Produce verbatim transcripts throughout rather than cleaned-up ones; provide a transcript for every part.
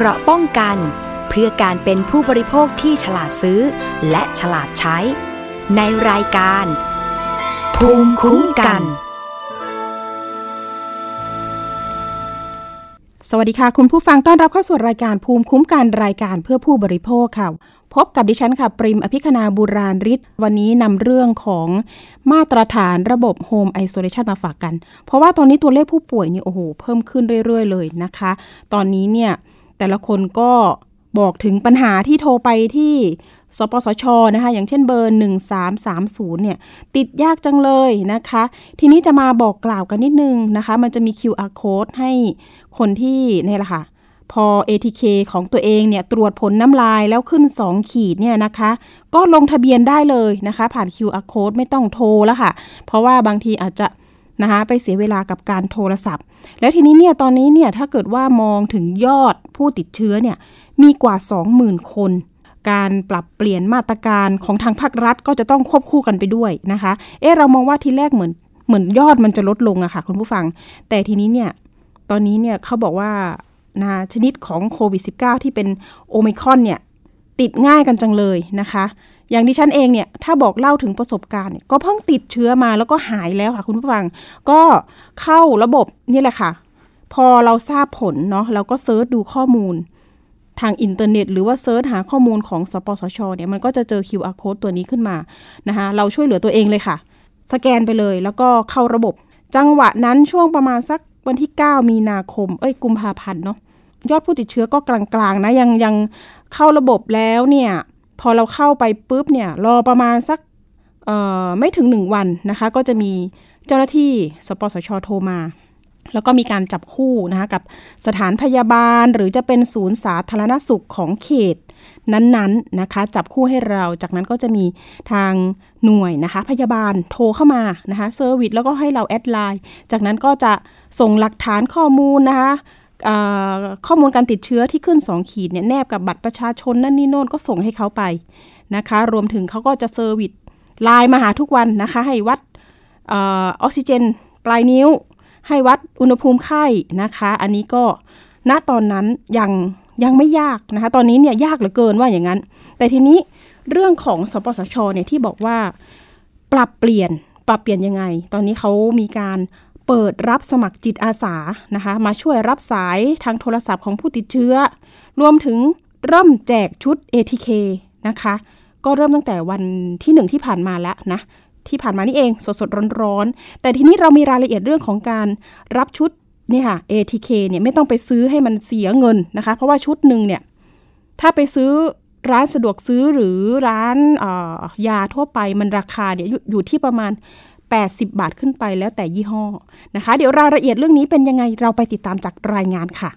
เกราะป้องกันเพื่อการเป็นผู้บริโภคที่ฉลาดซื้อและฉลาดใช้ในรายการภูมิคุ้มกันสวัสดีค่ะคุณผู้ฟังต้อนรับเข้าสู่รายการภูมิคุ้มกันรายการเพื่อผู้บริโภคค่ะพบกับดิฉันค่ะปริมอภิคณาบุราริศวันนี้นำเรื่องของมาตรฐานระบบโฮมไอโซเลชันมาฝากกันเพราะว่าตอนนี้ตัวเลขผู้ป่วยนี่โอ้โหเพิ่มขึ้นเรื่อยๆเลยนะคะตอนนี้เนี่ยแต่ละคนก็บอกถึงปัญหาที่โทรไปที่สปสช.นะคะอย่างเช่นเบอร์หนึ่งสามสามศูนย์เนี่ยติดยากจังเลยนะคะทีนี้จะมาบอกกล่าวกันนิดนึงนะคะมันจะมี คิว อาร์ Code ให้คนที่นี่แหละค่ะพอ เอ ที เค ของตัวเองเนี่ยตรวจผลน้ำลายแล้วขึ้นสองขีดเนี่ยนะคะก็ลงทะเบียนได้เลยนะคะผ่าน คิว อาร์ Code ไม่ต้องโทรแล้วค่ะเพราะว่าบางทีอาจจะนะคะไปเสียเวลากับการโทรศัพท์แล้วทีนี้เนี่ยตอนนี้เนี่ยถ้าเกิดว่ามองถึงยอดผู้ติดเชื้อเนี่ยมีกว่า สองหมื่น คนการปรับเปลี่ยนมาตรการของทางภาครัฐก็จะต้องควบคู่กันไปด้วยนะคะเอ๊ะเรามองว่าทีแรกเหมือนเหมือนยอดมันจะลดลงอะค่ะคุณผู้ฟังแต่ทีนี้เนี่ยตอนนี้เนี่ยเขาบอกว่านะชนิดของโควิด สิบเก้า ที่เป็นโอไมครอนเนี่ยติดง่ายกันจังเลยนะคะอย่างดิฉันเองเนี่ยถ้าบอกเล่าถึงประสบการณ์เนี่ยก็เพิ่งติดเชื้อมาแล้วก็หายแล้วค่ะคุณผู้ฟังก็เข้าระบบนี่แหละค่ะพอเราทราบผลเนาะเราก็เซิร์ชดูข้อมูลทางอินเทอร์เน็ตหรือว่าเซิร์ชหาข้อมูลของสปสช.เนี่ยมันก็จะเจอ คิว อาร์ Code ตัวนี้ขึ้นมานะคะเราช่วยเหลือตัวเองเลยค่ะสแกนไปเลยแล้วก็เข้าระบบจังหวะนั้นช่วงประมาณสักวันที่เก้ามีนาคมเอ้ยกุมภาพันธ์เนาะยอดผู้ติดเชื้อก็กลางๆนะยังยังเข้าระบบแล้วเนี่ยพอเราเข้าไปปุ๊บเนี่ยรอประมาณสักเอ่อไม่ถึงหนึ่งวันนะคะก็จะมีเจ้าหน้าที่สปสช.โทรมาแล้วก็มีการจับคู่นะคะกับสถานพยาบาลหรือจะเป็นศูนย์สาธารณสุขของเขตนั้นๆนะคะจับคู่ให้เราจากนั้นก็จะมีทางหน่วยนะคะพยาบาลโทรเข้ามานะคะเซอร์วิสแล้วก็ให้เราแอดไลน์จากนั้นก็จะส่งหลักฐานข้อมูลนะคะข้อมูลการติดเชื้อที่ขึ้นสองขีดเนี่ยแนบกับบัตรประชาชนนั่นนี่โน่นก็ส่งให้เขาไปนะคะรวมถึงเขาก็จะเซอร์วิสไลน์มาหาทุกวันนะคะให้วัดออกซิเจนปลายนิ้วให้วัดอุณหภูมิไข้นะคะอันนี้ก็ณตอนนั้นยังยังไม่ยากนะคะตอนนี้เนี่ยยากเหลือเกินว่าอย่างนั้นแต่ทีนี้เรื่องของสปสช.เนี่ยที่บอกว่าปรับเปลี่ยนปรับเปลี่ยนยังไงตอนนี้เขามีการเปิดรับสมัครจิตอาสานะคะมาช่วยรับสายทางโทรศัพท์ของผู้ติดเชื้อรวมถึงเริ่มแจกชุด เอ ที เค นะคะก็เริ่มตั้งแต่วันที่หนึ่งที่ผ่านมาแล้วนะที่ผ่านมานี่เองสดๆร้อนๆแต่ทีนี้เรามีรายละเอียดเรื่องของการรับชุดนี่ค่ะ เอ ที เค เนี่ยไม่ต้องไปซื้อให้มันเสียเงินนะคะเพราะว่าชุดนึงเนี่ยถ้าไปซื้อร้านสะดวกซื้อหรือร้านยาทั่วไปมันราคาเนี่ยอยู่ที่ประมาณแปดสิบบาทขึ้นไปแล้วแต่ยี่ห้อนะคะเดี๋ยวรายละเอียดเรื่องนี้เป็นยังไงเราไปติดตามจากรายงานค่ะ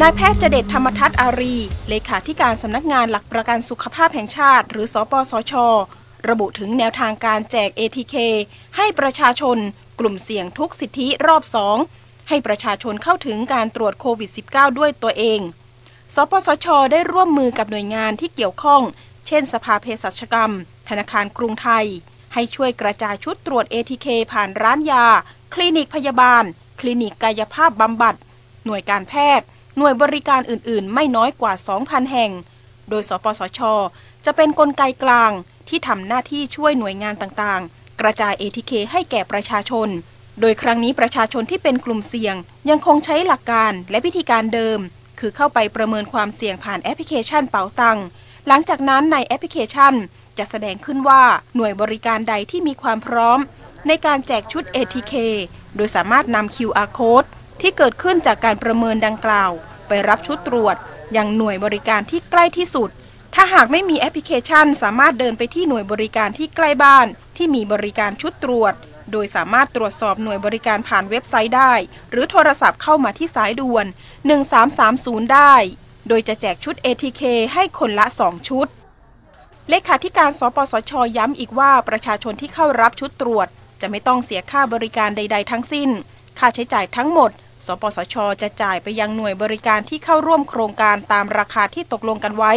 นายแพทย์เจเดชธรรมทัศน์อารีเลขาธิการสำนักงานหลักประกันสุขภาพแห่งชาติหรือสปสช.ระบุถึงแนวทางการแจก เอ ที เค ให้ประชาชนกลุ่มเสี่ยงทุกสิทธิรอบสองให้ประชาชนเข้าถึงการตรวจโควิด สิบเก้า ด้วยตัวเองสปสช.ได้ร่วมมือกับหน่วยงานที่เกี่ยวข้องเช่นสภาเภสัชกรรมธนาคารกรุงไทยให้ช่วยกระจายชุดตรวจ เอ ที เค ผ่านร้านยาคลินิกพยาบาลคลินิกกายภาพบำบัดหน่วยการแพทย์หน่วยบริการอื่นๆไม่น้อยกว่า สองพัน แห่งโดยสปสช.จะเป็นกลไกกลางที่ทำหน้าที่ช่วยหน่วยงานต่างๆกระจาย เอ ที เค ให้แก่ประชาชนโดยครั้งนี้ประชาชนที่เป็นกลุ่มเสี่ยงยังคงใช้หลักการและวิธีการเดิมคือเข้าไปประเมินความเสี่ยงผ่านแอปพลิเคชันเป๋าตังค์หลังจากนั้นในแอปพลิเคชันจะแสดงขึ้นว่าหน่วยบริการใดที่มีความพร้อมในการแจกชุด เอ ที เค โดยสามารถนำ คิว อาร์ Code ที่เกิดขึ้นจากการประเมินดังกล่าวไปรับชุดตรวจยังหน่วยบริการที่ใกล้ที่สุดถ้าหากไม่มีแอปพลิเคชันสามารถเดินไปที่หน่วยบริการที่ใกล้บ้านที่มีบริการชุดตรวจโดยสามารถตรวจสอบหน่วยบริการผ่านเว็บไซต์ได้หรือโทรศัพท์เข้ามาที่สายด่วนหนึ่งสามสามศูนย์ได้โดยจะแจกชุด เอ ที เค ให้คนละสองชุดเลขาธิการสปสช.ย้ำอีกว่าประชาชนที่เข้ารับชุดตรวจจะไม่ต้องเสียค่าบริการใดๆทั้งสิ้นค่าใช้จ่ายทั้งหมดสปสช.จะจ่ายไปยังหน่วยบริการที่เข้าร่วมโครงการตามราคาที่ตกลงกันไว้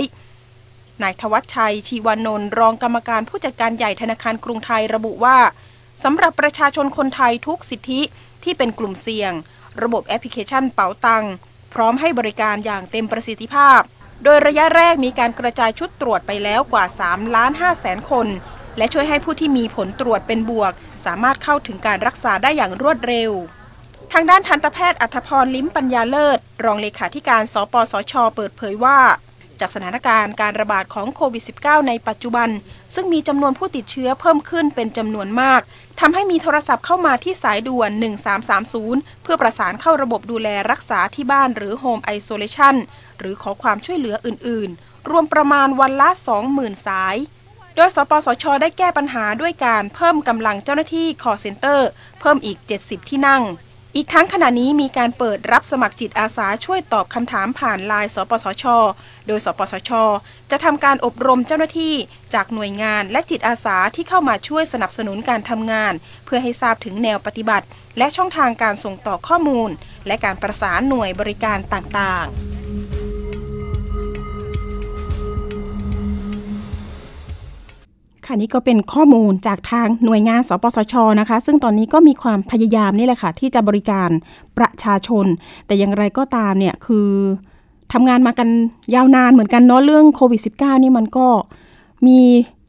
นายธวัชชัยชีวานนท์รองกรรมการผู้จัดการใหญ่ธนาคารกรุงไทยระบุว่าสำหรับประชาชนคนไทยทุกสิทธิที่เป็นกลุ่มเสี่ยง ระบบแอปพลิเคชันเป๋าตังพร้อมให้บริการอย่างเต็มประสิทธิภาพโดยระยะแรกมีการกระจายชุดตรวจไปแล้วกว่า สามล้านห้าแสน คนและช่วยให้ผู้ที่มีผลตรวจเป็นบวกสามารถเข้าถึงการรักษาได้อย่างรวดเร็วทางด้านทันตแพทย์อัธพร ลิ้มปัญญาเลิศรองเลขาธิการสปสช.เปิดเผยว่าจากสถานการณ์การระบาดของโควิด สิบเก้า ในปัจจุบันซึ่งมีจำนวนผู้ติดเชื้อเพิ่มขึ้นเป็นจำนวนมากทำให้มีโทรศัพท์เข้ามาที่สายด่วน หนึ่งสามสามศูนย์ เพื่อประสานเข้าระบบดูแลรักษาที่บ้านหรือ Home Isolation หรือขอความช่วยเหลืออื่นๆรวมประมาณวันละ สองหมื่น สายโดยสปสช.ได้แก้ปัญหาด้วยการเพิ่มกำลังเจ้าหน้าที่ Call Center เพิ่มอีก เจ็ดสิบ ที่นั่งอีกทั้งขณะนี้มีการเปิดรับสมัครจิตอาสาช่วยตอบคำถามผ่านไลน์สปสช.โดยสปสช.จะทำการอบรมเจ้าหน้าที่จากหน่วยงานและจิตอาสาที่เข้ามาช่วยสนับสนุนการทำงานเพื่อให้ทราบถึงแนวปฏิบัติและช่องทางการส่งต่อข้อมูลและการประสานหน่วยบริการต่างๆค่ะนี่ก็เป็นข้อมูลจากทางหน่วยงานสปสช.นะคะซึ่งตอนนี้ก็มีความพยายามนี่แหละค่ะที่จะบริการประชาชนแต่อย่างไรก็ตามเนี่ยคือทำงานมากันยาวนานเหมือนกันเนาะเรื่องโควิด สิบเก้า นี่มันก็มี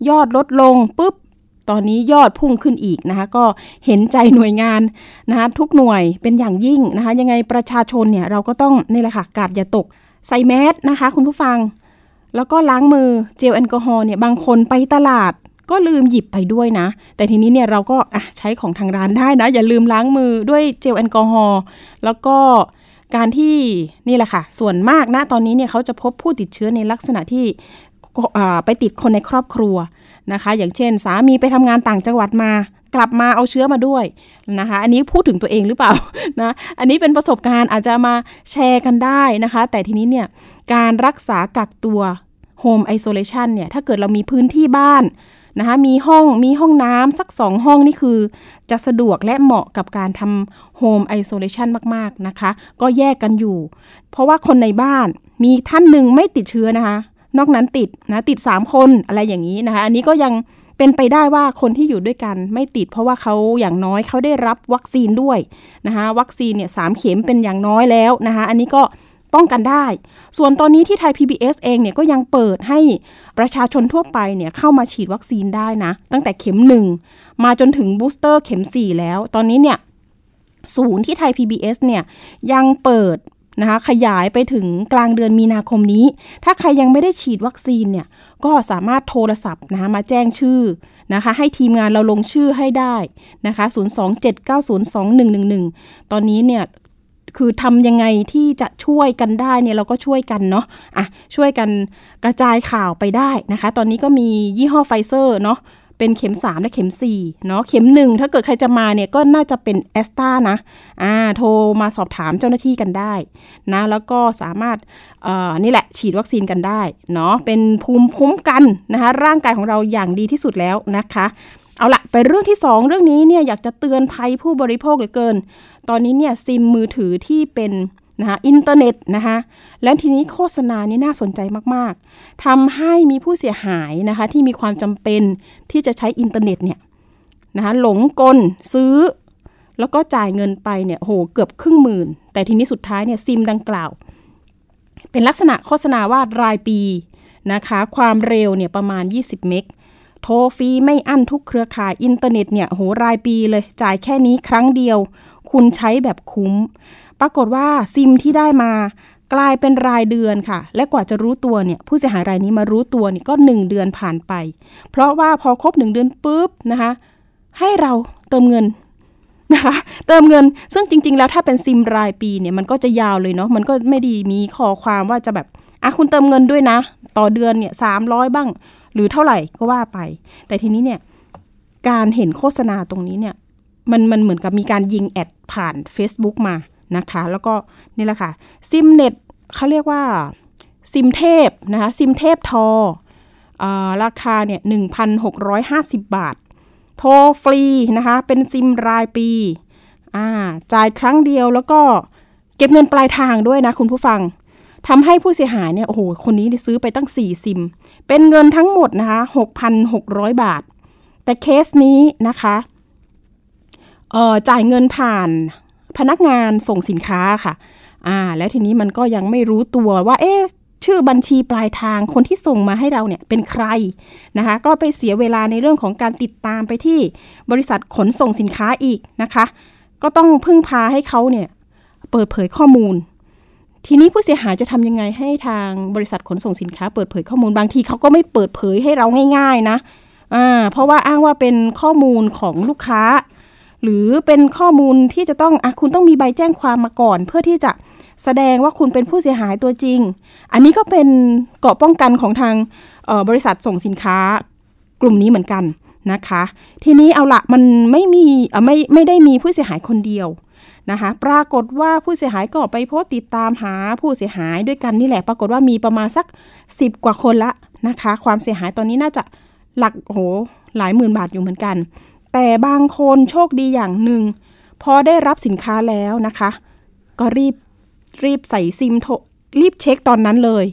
ยอดลดลงปุ๊บตอนนี้ยอดพุ่งขึ้นอีกนะคะก็เห็นใจหน่วยงานนะคะทุกหน่วยเป็นอย่างยิ่งนะคะยังไงประชาชนเนี่ยเราก็ต้องนี่แหละค่ะกาดอย่าตกใส่แมสนะคะคุณผู้ฟังแล้วก็ล้างมือเจลแอลกอฮอล์เนี่ยบางคนไปตลาดก็ลืมหยิบไปด้วยนะแต่ทีนี้เนี่ยเราก็อ่ะใช้ของทางร้านได้นะอย่าลืมล้างมือด้วยเจลแอลกอฮอล์แล้วก็การที่นี่แหละค่ะส่วนมากนะตอนนี้เนี่ยเขาจะพบผู้ติดเชื้อในลักษณะที่ไปติดคนในครอบครัวนะคะอย่างเช่นสามีไปทำงานต่างจังหวัดมากลับมาเอาเชื้อมาด้วยนะคะอันนี้พูดถึงตัวเองหรือเปล่านะอันนี้เป็นประสบการณ์อาจจะมาแชร์กันได้นะคะแต่ทีนี้เนี่ยการรักษากักตัว Home Isolation เนี่ยถ้าเกิดเรามีพื้นที่บ้านนะคะมีห้องมีห้องน้ำสักสองห้องนี่คือจะสะดวกและเหมาะกับการทำ Home Isolation มากๆนะคะก็แยกกันอยู่เพราะว่าคนในบ้านมีท่านหนึ่งไม่ติดเชื้อนะคะนอกนั้นติดนะติดสามคนอะไรอย่างนี้นะคะอันนี้ก็ยังเป็นไปได้ว่าคนที่อยู่ด้วยกันไม่ติดเพราะว่าเขาอย่างน้อยเขาได้รับวัคซีนด้วยนะคะวัคซีนเนี่ยสามเข็มเป็นอย่างน้อยแล้วนะคะอันนี้ก็ป้องกันได้ส่วนตอนนี้ที่ไทย พี บี เอส เองเนี่ยก็ยังเปิดให้ประชาชนทั่วไปเนี่ยเข้ามาฉีดวัคซีนได้นะตั้งแต่เข็มหนึ่งมาจนถึงบูสเตอร์เข็มสี่แล้วตอนนี้เนี่ยศูนย์ที่ไทย พี บี เอส เนี่ยยังเปิดนะคะขยายไปถึงกลางเดือนมีนาคมนี้ถ้าใครยังไม่ได้ฉีดวัคซีนเนี่ยก็สามารถโทรศัพท์นะคะมาแจ้งชื่อนะคะให้ทีมงานเราลงชื่อให้ได้นะคะศูนย์ สอง เจ็ด เก้า ศูนย์ สอง หนึ่ง หนึ่ง หนึ่งตอนนี้เนี่ยคือทำยังไงที่จะช่วยกันได้เนี่ยเราก็ช่วยกันเนาะอ่ะช่วยกันกระจายข่าวไปได้นะคะตอนนี้ก็มียี่ห้อไฟเซอร์เนาะเป็นเข็มสามและเข็มสี่เนาะเข็มหนึ่งถ้าเกิดใครจะมาเนี่ยก็น่าจะเป็นแอสตรานะอ่าโทรมาสอบถามเจ้าหน้าที่กันได้นะแล้วก็สามารถเอ่อนี่แหละฉีดวัคซีนกันได้เนาะเป็นภูมิคุ้มกันนะคะร่างกายของเราอย่างดีที่สุดแล้วนะคะเอาละไปเรื่องที่สองเรื่องนี้เนี่ยอยากจะเตือนภัยผู้บริโภคเหลือเกินตอนนี้เนี่ยซิมมือถือที่เป็นนะคะอินเทอร์เน็ตนะคะและทีนี้โฆษณานี่น่าสนใจมากๆทำให้มีผู้เสียหายนะคะที่มีความจำเป็นที่จะใช้อินเทอร์เน็ตเนี่ยนะคะหลงกลซื้อแล้วก็จ่ายเงินไปเนี่ยโหเกือบครึ่งหมื่นแต่ทีนี้สุดท้ายเนี่ยซิมดังกล่าวเป็นลักษณะโฆษณาว่ารายปีนะคะความเร็วเนี่ยประมาณยี่สิบเมกโทรฟรีไม่อั้นทุกเครือข่ายอินเทอร์เน็ตเนี่ยโหรายปีเลยจ่ายแค่นี้ครั้งเดียวคุณใช้แบบคุ้มปรากฏว่าซิมที่ได้มากลายเป็นรายเดือนค่ะและกว่าจะรู้ตัวเนี่ยผู้เสียหายรายนี้มารู้ตัวนี่ก็หนึ่งเดือนผ่านไปเพราะว่าพอครบหนึ่งเดือนปุ๊บนะคะให้เราเติมเงินนะคะเติมเงินซึ่งจริงๆแล้วถ้าเป็นซิมรายปีเนี่ยมันก็จะยาวเลยเนาะมันก็ไม่ดีมีข้อความว่าจะแบบอ่ะคุณเติมเงินด้วยนะต่อเดือนเนี่ยสามร้อยบ้างหรือเท่าไหร่ก็ว่าไปแต่ทีนี้เนี่ยการเห็นโฆษณาตรงนี้เนี่ยมันมันเหมือนกับมีการยิงแอดผ่าน Facebook มานะคะแล้วก็นี่แหละค่ะซิมเน็ตเขาเรียกว่าซิมเทพนะคะซิมเทพทออ่าราคาเนี่ย หนึ่งพันหกร้อยห้าสิบ บาทโทรฟรีนะคะเป็นซิมรายปีอ่าจ่ายครั้งเดียวแล้วก็เก็บเงินปลายทางด้วยนะคุณผู้ฟังทำให้ผู้เสียหายเนี่ยโอ้โหคนนี้ซื้อไปตั้งสี่ซิมเป็นเงินทั้งหมดนะคะ หกพันหกร้อย บาทแต่เคสนี้นะคะเอ่อจ่ายเงินผ่าน พนักงานส่งสินค้าค่ะอ่าแล้วทีนี้มันก็ยังไม่รู้ตัวว่าเอ๊ะชื่อบัญชีปลายทางคนที่ส่งมาให้เราเนี่ยเป็นใครนะคะก็ไปเสียเวลาในเรื่องของการติดตามไปที่บริษัทขนส่งสินค้าอีกนะคะก็ต้องพึ่งพาให้เขาเนี่ยเปิดเผยข้อมูลทีนี้ผู้เสียหายจะทำยังไงให้ทางบริษัทขนส่งสินค้าเปิดเผยข้อมูลบางทีเขาก็ไม่เปิดเผยให้เราง่ายๆนะอ่าเพราะว่าอ้างว่าเป็นข้อมูลของลูกค้าหรือเป็นข้อมูลที่จะต้องอ่ะคุณต้องมีใบแจ้งความมาก่อนเพื่อที่จะแสดงว่าคุณเป็นผู้เสียหายตัวจริงอันนี้ก็เป็นเกราะป้องกันของทางเอ่อบริษัทส่งสินค้ากลุ่มนี้เหมือนกันนะคะทีนี้เอาละมันไม่มีเอ่อไม่ไม่ได้มีผู้เสียหายคนเดียวนะคะปรากฏว่าผู้เสียหายก็ไปโพสต์ติดตามหาผู้เสียหายด้วยกันนี่แหละปรากฏว่ามีประมาณสักสิบกว่าคนละนะคะความเสียหายตอนนี้น่าจะหลักโหหลายหมื่นบาทอยู่เหมือนกันแต่บางคนโชคดีอย่างหนึ่งพอได้รับสินค้าแล้วนะคะก็รีบรีบใส่ซิมโทรรีบเช็คตอนนั้นเลย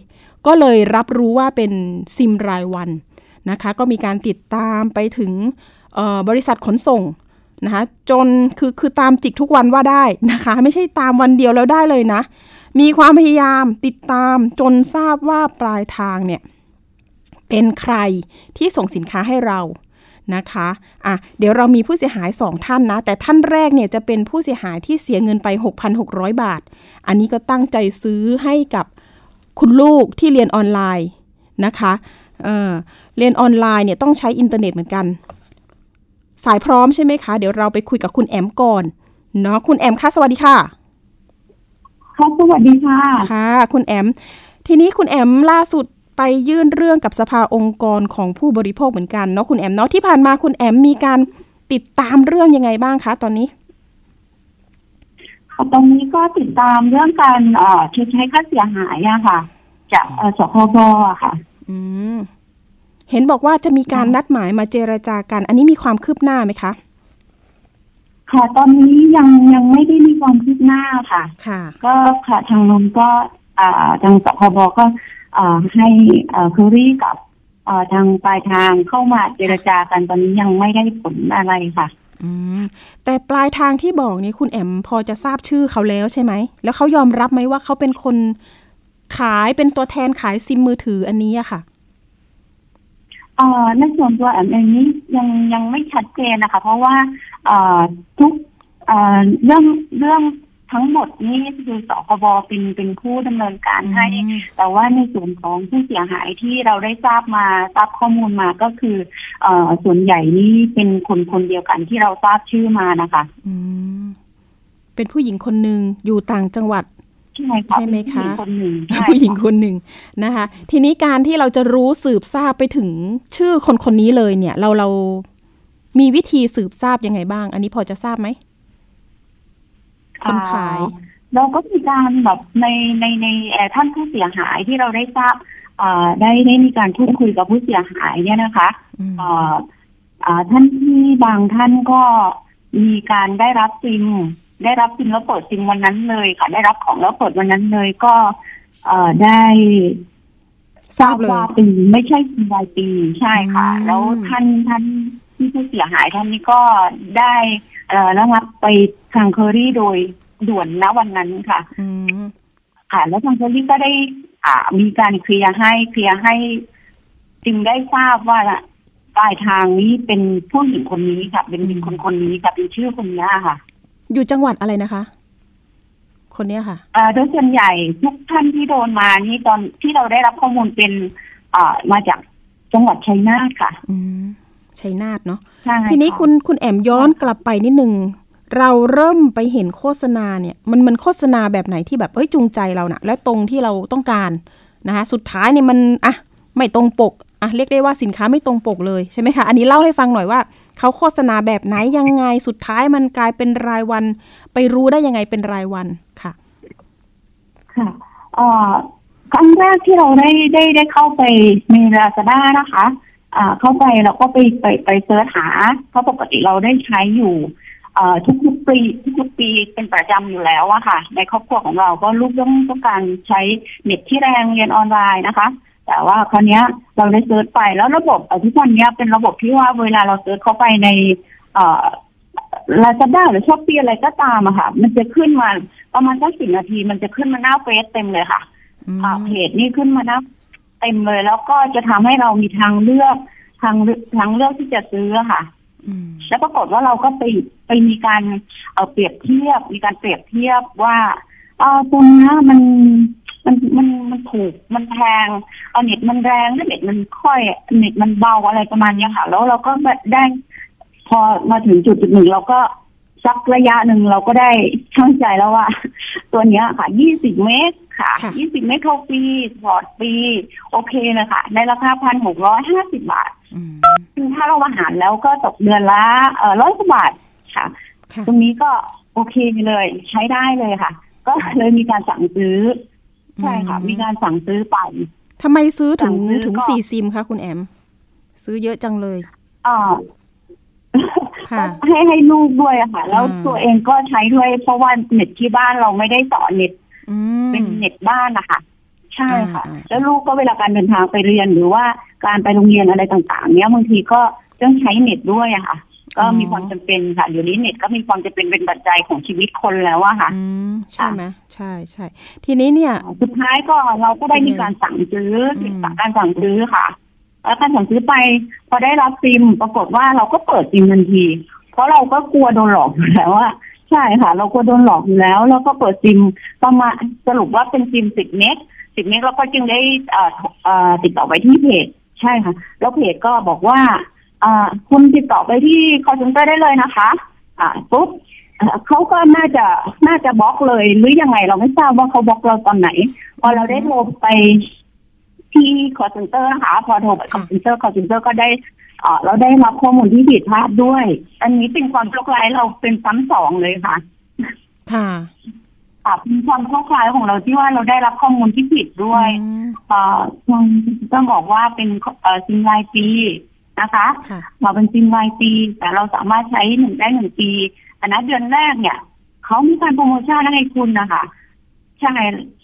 ก็เลยรับรู้ว่าเป็นซิมรายวันนะคะก็มีการติดตามไปถึงเอ่อบริษัทขนส่งนะคะจนคือคือตามจิกทุกวันว่าได้นะคะไม่ใช่ตามวันเดียวแล้วได้เลยนะมีความพยายามติดตามจนทราบว่าปลายทางเนี่ยเป็นใครที่ส่งสินค้าให้เรานะคะอ่ะเดี๋ยวเรามีผู้เสียหายสองท่านนะแต่ท่านแรกเนี่ยจะเป็นผู้เสียหายที่เสียเงินไป หกพันหกร้อย บาทอันนี้ก็ตั้งใจซื้อให้กับคุณลูกที่เรียนออนไลน์นะคะเอ่อเรียนออนไลน์เนี่ยต้องใช้อินเทอร์เน็ตเหมือนกันสายพร้อมใช่ไหมคะเดี๋ยวเราไปคุยกับคุณแอมก่อนเนาะคุณแอมค่ะสวัสดีค่ะค่ะสวัสดีค่ะค่ะคุณแอมทีนี้คุณแอมล่าสุดไปยื่นเรื่องกับสภาองค์กรของผู้บริโภคเหมือนกันเนาะคุณแอมเนาะที่ผ่านมาคุณแอมมีการติดตามเรื่องยังไงบ้างคะตอนนี้ค่ะตอนนี้ก็ติดตามเรื่องการเอ่อชดใช้ค่าเสียหายอะค่ะจากสคบอะค่ะอืมเห็นบอกว่าจะมีการนัดหมายมาเจรจากันอันนี้มีความคืบหน้าไหมคะค่ะตอนนี้ยังยังไม่ได้มีความคืบหน้าค่ะค่ะก็ค่ะทางลมก็อ่าทางสคบก็อ่าให้อ่าคุรีกับอ่าทางปลายทางเข้ามาเจรจากันตอนนี้ยังไม่ได้ผลอะไรค่ะอืมแต่ปลายทางที่บอกนี่คุณแอมพอจะทราบชื่อเขาแล้วใช่ไหมแล้วเขายอมรับไหมว่าเขาเป็นคนขายเป็นตัวแทนขายซิมมือถืออันนี้อะค่ะอ่าในส่วนตัวแอมเองนี้ยังยังไม่ชัดเจนนะคะเพราะว่าอ่าทุกอ่าเรื่องเรื่องทั้งหมดนี้คือสคบเป็นเป็นผู้ดำเนินการให้แต่ว่าในส่วนของผู้เสียหายที่เราได้ทราบมาทราบข้อมูลมาก็คือเอ่อส่วนใหญ่นี่เป็นคนคนเดียวกันที่เราทราบชื่อมานะคะอืมเป็นผู้หญิงคนนึงอยู่ต่างจังหวัดใช่ไหมคะผู้หญิงคนหนึ่งผู้หญิงคนหนึ่งนะคะทีนี้การที่เราจะรู้สืบทราบไปถึงชื่อคนคนนี้เลยเนี่ยเราเรามีวิธีสืบทราบยังไงบ้างอันนี้พอจะทราบไหมคนขายเราก็มีการแบบในในในท่านผู้เสียหายที่เราได้ทราบได้ได้มีการพูดคุยกับผู้เสียหายเนี่ยนะคะท่านที่บางท่านก็มีการได้รับซิมได้รับซิมแล้วเปิดซิมวันนั้นเลยค่ะได้รับของแล้วเปิดวันนั้นเลยก็ได้ทราบว่าปีไม่ใช่ปีรายปีใช่ค่ะแล้วท่านท่านที่ผู้เสียหายท่านนี้ก็ได้แล้วรับไปทางเคอรี่โดยด่วนณวันนั้นค่ะค่ะแล้วทางเคอรี่ก็ได้มีการเคลียร์ให้เคลียร์ให้จึงได้ทราบว่าปลายทางนี้เป็นผู้หญิงคนนี้ค่ะเป็นคนคนนี้ค่ะเป็นชื่อคนนี้ค่ะอยู่จังหวัดอะไรนะคะคนนี้ค่ะโดยส่วนใหญ่ทุกท่านที่โดนมานี่ตอนที่เราได้รับข้อมูลเป็นมาจากจังหวัดชัยนาทค่ะชัยนาทเนาะทีนี้คุณคุณแอมย้อนกลับไปนิดนึงเราเริ่มไปเห็นโฆษณาเนี่ยมันมันโฆษณาแบบไหนที่แบบเอ้ยจูงใจเรานะแล้วตรงที่เราต้องการนะคะสุดท้ายเนี่ยมันอ่ะไม่ตรงปกอ่ะเรียกได้ว่าสินค้าไม่ตรงปกเลยใช่ไหมคะอันนี้เล่าให้ฟังหน่อยว่าเขาโฆษณาแบบไหนยังไงสุดท้ายมันกลายเป็นรายวันไปรู้ได้ยังไงเป็นรายวันค่ะค่ะเอ่อครั้งแรกที่เราได้ได้ได้เข้าไปใน Lazada นะคะอ่าเข้าไปเราก็ไปไปไปเสิร์ชหาเพราะปกติเราได้ใช้อยู่อ่าทุกทุกปีทุกปีเป็นประจำอยู่แล้วอะค่ะในครอบครัวของเราก็ลูกต้องต้องการใช้เน็ตที่แรงเรียนออนไลน์นะคะแต่ว่าคราวนี้เราได้เสิร์ชไปแล้วระบบทุกวันนี้เป็นระบบที่ว่าเวลาเราเสิร์ชเข้าไปในอ่า Lazada หรือ Shopee อะไรก็ตามอะค่ะมันจะขึ้นมาประมาณสักสิบนาทีมันจะขึ้นมาหน้าเฟซเต็มเลยค่ะเพจนี่ขึ้นมาหน้าเต็มเลยแล้วก็จะทำให้เรามีทางเลือกทางทางเลือกที่จะซื้อค่ะแล้วปรากฏว่าเราก็ไปไปมีการเอาเปรียบเทียบมีการเปรียบเทียบว่าเออตัวนี้มันมันมันมันถูกมันแพงเอาเน็ตมันแรงแล้วเน็ตมันค่อยเน็ตมันเบาอะไรประมาณนี้ค่ะแล้วเราก็ได้พอมาถึงจุดจุดหนึ่งเราก็สักระยะหนึ่งเราก็ได้ช่างใจแล้วว่าตัวนี้ค่ะยี่สิบเมกค่ะยี่สิบเมกเข้าปีพอร์ตปีโอเคเลยค่ะในราคา หนึ่งพันหกร้อยห้าสิบบาทถ้าเราอาหารแล้วก็ตกเดือนละเอ่อหนึ่งร้อยบาทค่ะตรงนี้ก็โอเคเลยใช้ได้เลยค่ะก็เลยมีการสั่งซื้อใช่ค่ะมีการสั่งซื้อไปทำไมซื้อถึงถึงสี่ซิมคะคุณแอมซื้อเยอะจังเลยอ่าให้ให้ลูกด้วยอะค่ะแล้วตัวเองก็ใช้ด้วยเพราะว่าเน็ตที่บ้านเราไม่ได้ต่อเน็ตเป็นเน็ตบ้านนะคะใช่ค่ะแล้วลูกก็เวลาการเดินทางไปเรียนหรือว่าการไปโรงเรียนอะไรต่างๆเนี้ยบางทีก็ต้องใช้เน็ตด้วยอะค่ะก็มีความจำเป็นค่ะเดี๋ยวนี้เน็ตก็มีความจำเป็นเป็นปัจจัยของชีวิตคนแล้วอะค่ะใช่ไหมใช่ใช่ทีนี้เนี่ยสุดท้ายก็เราก็ได้มีการสั่งซื้อการสั่งซื้อค่ะแล้วการสั่งซื้อไปพอได้รับซิมปรากฏว่าเราก็เปิดซิมทันทีเพราะเราก็กลัวโดนหลอกอยู่แล้วว่าใช่ค่ะเรากลัวโดนหลอกอยู่แล้วแล้วก็เปิดซิมประมาณสรุปว่าเป็นซิมสิบเมกสิบเมกเราก็จึงได้ติดต่อไปที่เพจใช่ค่ะแล้วเพจก็บอกว่าคุณติดต่อไปที่call centerได้เลยนะคะอ่าปุ๊บเขาก็น่าจะน่าจะบล็อกเลยหรือยังไงเราไม่ทราบว่าเขาบล็อกเราตอนไหนพอเราได้โทรไปที่ call center นะคะพอโทรไป call center call center ก็ได้อ่าเราได้รับข้อมูลที่ผิดพลาดด้วยอันนี้เป็นความโชคร้ายเราเป็นซ้ำสองเลยค่ะค่ะค่ะเป็นความโชคร้ายของเราที่ว่าเราได้รับข้อมูลที่ผิดด้วยอ่าต้องบอกว่าเป็นเอ่อซิมรายปีนะคะเราเป็นซิมรายปีแต่เราสามารถใช้หนึ่งได้หนึ่งปีอันนั้นเดือนแรกเนี่ยเขามีการโปรโมชั่นให้คุณนะคะใช่